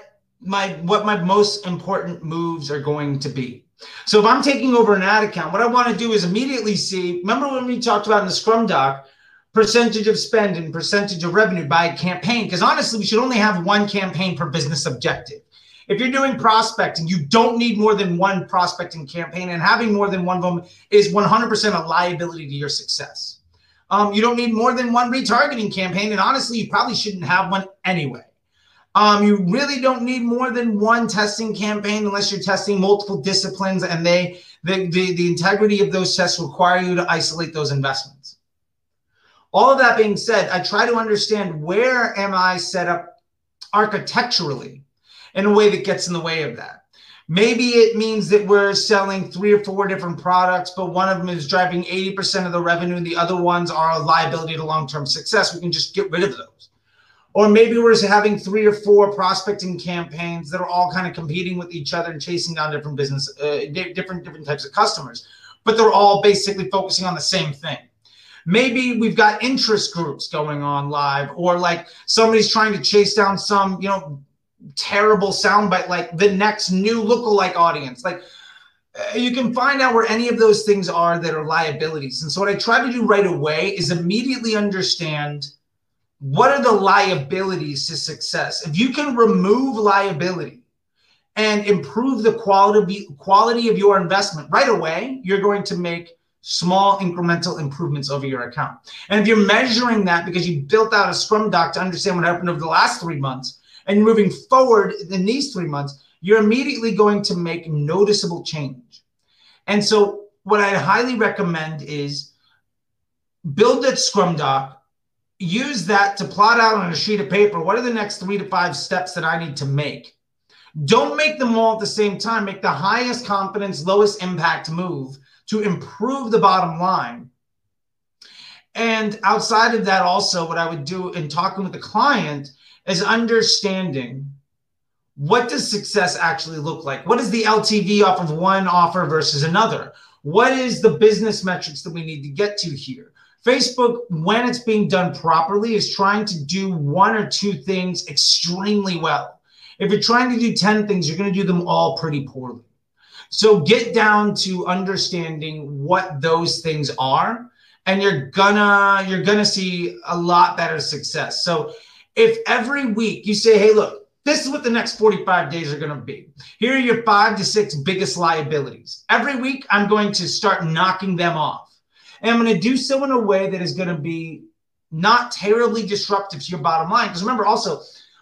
my most important moves are going to be. So if I'm taking over an ad account, what I want to do is immediately see, remember when we talked about in the Scrum Doc, percentage of spend and percentage of revenue by campaign, because honestly, we should only have one campaign per business objective. If you're doing prospecting, you don't need more than one prospecting campaign, and having more than one of them is 100% a liability to your success. You don't need more than one retargeting campaign, and honestly, you probably shouldn't have one anyway. You really don't need more than one testing campaign unless you're testing multiple disciplines, and the integrity of those tests require you to isolate those investments. All of that being said, I try to understand where am I set up architecturally in a way that gets in the way of that. Maybe it means that we're selling 3 or 4 different products, but one of them is driving 80% of the revenue and the other ones are a liability to long-term success. We can just get rid of those. Or maybe we're having 3 or 4 prospecting campaigns that are all kind of competing with each other and chasing down different business, different types of customers, but they're all basically focusing on the same thing. Maybe we've got interest groups going on live, or like somebody's trying to chase down some, you know, terrible soundbite, like the next new lookalike audience. Like you can find out where any of those things are that are liabilities. And so what I try to do right away is immediately understand, what are the liabilities to success? If you can remove liability and improve the quality of your investment right away, you're going to make small incremental improvements over your account. And if you're measuring that because you built out a Scrum Doc to understand what happened over the last 3 months, and you're moving forward in these 3 months, you're immediately going to make noticeable change. And so what I highly recommend is build that Scrum Doc, use that to plot out on a sheet of paper, what are the next 3 to 5 steps that I need to make? Don't make them all at the same time. Make the highest confidence, lowest impact move to improve the bottom line. And outside of that, also what I would do in talking with the client is understanding, what does success actually look like? What is the LTV off of one offer versus another? What is the business metrics that we need to get to here? Facebook, when it's being done properly, is trying to do 1 or 2 things extremely well. If you're trying to do 10 things, you're going to do them all pretty poorly. So get down to understanding what those things are, and you're gonna see a lot better success. So if every week you say, hey, look, this is what the next 45 days are going to be. Here are your 5 to 6 biggest liabilities. Every week, I'm going to start knocking them off. And I'm going to do so in a way that is going to be not terribly disruptive to your bottom line. Because remember also,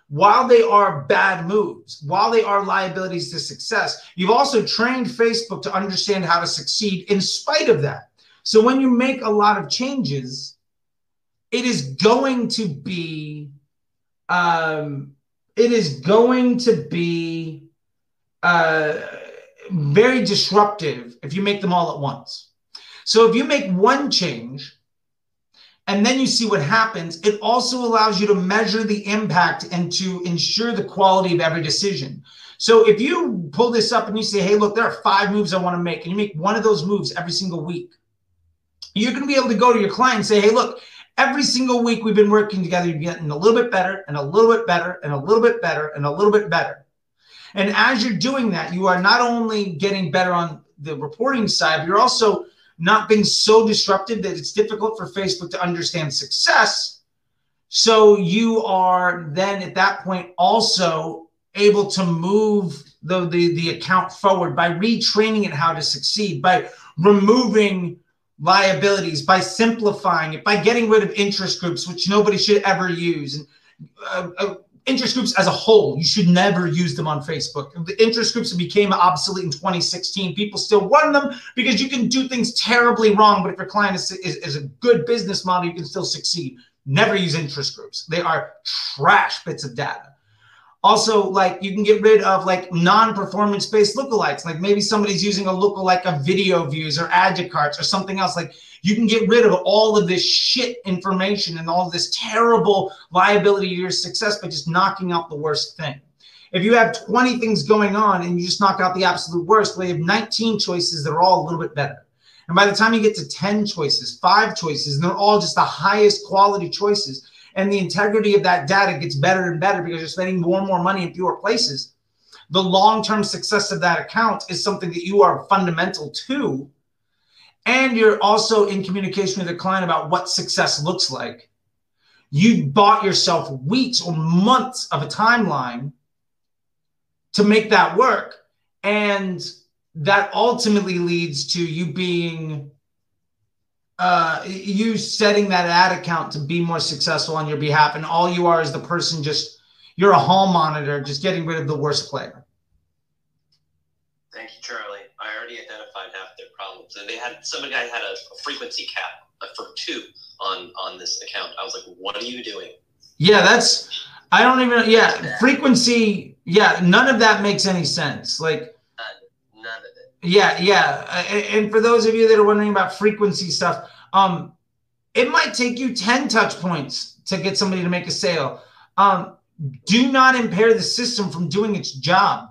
while they are bad moves, while they are liabilities to success, you've also trained Facebook to understand how to succeed in spite of that. So when you make a lot of changes, it is going to be very disruptive if you make them all at once. So if you make one change and then you see what happens, it also allows you to measure the impact and to ensure the quality of every decision. So if you pull this up and you say, hey, look, there are 5 moves I want to make, and you make one of those moves every single week, you're going to be able to go to your client and say, hey, look, every single week we've been working together, you're getting a little bit better and a little bit better and a little bit better and a little bit better. And as you're doing that, you are not only getting better on the reporting side, but you're also not being so disruptive that it's difficult for Facebook to understand success. So you are then at that point also able to move the account forward by retraining it how to succeed, by removing liabilities, by simplifying it, by getting rid of interest groups, which nobody should ever use. And interest groups as a whole, you should never use them on Facebook. The interest groups became obsolete in 2016. People still run them because you can do things terribly wrong, but if your client is a good business model, you can still succeed. Never use interest groups. They are trash bits of data. Also, like, you can get rid of like non-performance-based lookalikes. Like maybe somebody's using a lookalike of video views or add to carts or something else. Like, you can get rid of all of this shit information and all of this terrible liability to your success by just knocking out the worst thing. If you have 20 things going on and you just knock out the absolute worst, well, you have 19 choices that are all a little bit better. And by the time you get to 10 choices, 5 choices, and they're all just the highest quality choices, and the integrity of that data gets better and better because you're spending more and more money in fewer places, the long-term success of that account is something that you are fundamental to. And you're also in communication with the client about what success looks like. You bought yourself weeks or months of a timeline to make that work. And that ultimately leads to you being, you setting that ad account to be more successful on your behalf. And all you are is the person just, you're a hall monitor, just getting rid of the worst player. Thank you, Charlie. I already identified half their problems. And they had, some guy had a frequency cap for 2 on this account. I was like, what are you doing? Yeah, that's, I don't even, yeah, frequency, yeah, none of that makes any sense. Like, none of it. Yeah, yeah. And for those of you that are wondering about frequency stuff, it might take you 10 touch points to get somebody to make a sale. Do not impair the system from doing its job.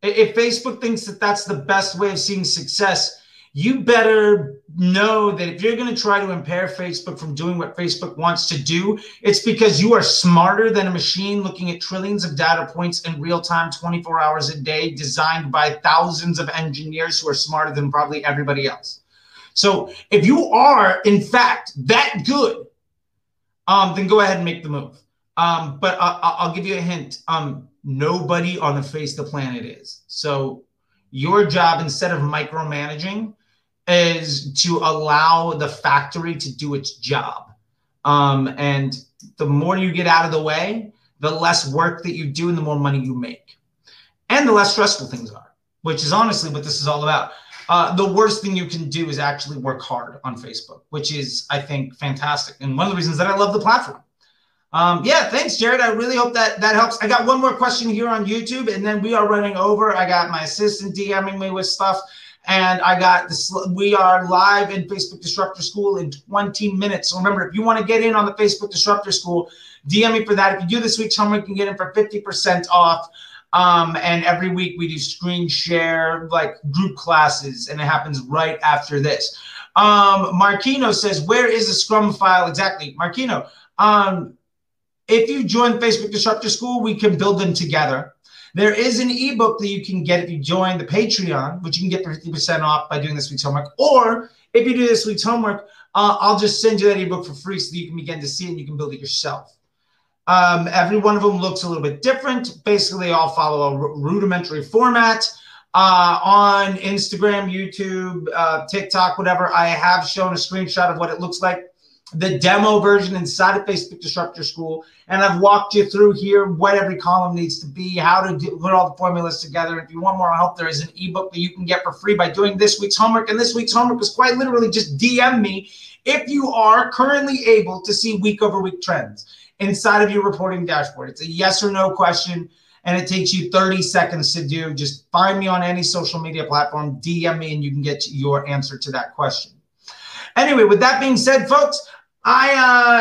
If Facebook thinks that that's the best way of seeing success, you better know that if you're going to try to impair Facebook from doing what Facebook wants to do, it's because you are smarter than a machine looking at trillions of data points in real time, 24 hours a day, designed by thousands of engineers who are smarter than probably everybody else. So if you are, in fact, that good, then go ahead and make the move. But I'll give you a hint. Nobody on the face of the planet is. So your job, instead of micromanaging, is to allow the factory to do its job. And the more you get out of the way, the less work that you do and the more money you make. And the less stressful things are, which is honestly what this is all about. The worst thing you can do is actually work hard on Facebook, which is, I think, fantastic. And one of the reasons that I love the platform. Yeah, thanks, Jared. I really hope that that helps. I got one more question here on YouTube, and then we are running over. I got my assistant DMing me with stuff, and I got this. We are live in Facebook Disruptor School in 20 minutes. So remember, if you want to get in on the Facebook Disruptor School, DM me for that. If you do this week's homework, you can get in for 50% off. And every week we do screen share, like group classes, and it happens right after this. Marquino says, where is the Scrum file exactly? Marquino, if you join Facebook Disruptor School, we can build them together. There is an ebook that you can get if you join the Patreon, which you can get for 50% off by doing this week's homework. Or if you do this week's homework, I'll just send you that ebook for free so that you can begin to see it and you can build it yourself. Every one of them looks a little bit different. Basically, they all follow a rudimentary format. On Instagram, YouTube, TikTok, whatever, I have shown a screenshot of what it looks like. The demo version inside of Facebook Disruptor School. And I've walked you through here what every column needs to be, how to put all the formulas together. If you want more help, there is an ebook that you can get for free by doing this week's homework. And this week's homework is quite literally just DM me if you are currently able to see week over week trends inside of your reporting dashboard. It's a yes or no question, and it takes you 30 seconds to do. Just find me on any social media platform, DM me, and you can get your answer to that question. Anyway, with that being said, folks,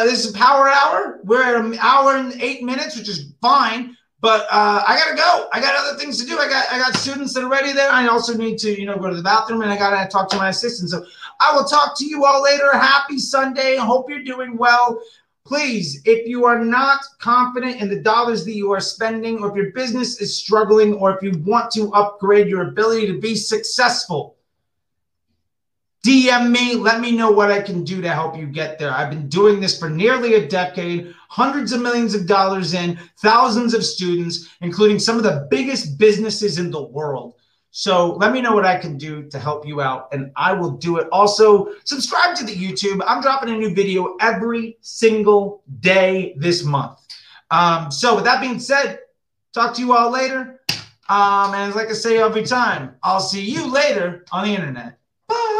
this is Power Hour. We're at an hour and 8 minutes, which is fine, but I gotta go. I got other things to do. I got students that are ready there. I also need to, go to the bathroom, and I gotta talk to my assistant. So I will talk to you all later. Happy Sunday. Hope you're doing well. Please, if you are not confident in the dollars that you are spending, or if your business is struggling, or if you want to upgrade your ability to be successful, DM me, let me know what I can do to help you get there. I've been doing this for nearly a decade, hundreds of millions of dollars in, thousands of students, including some of the biggest businesses in the world. So let me know what I can do to help you out, and I will do it. Also, subscribe to the YouTube. I'm dropping a new video every single day this month. So with that being said, talk to you all later. And like I say every time, I'll see you later on the internet. Bye.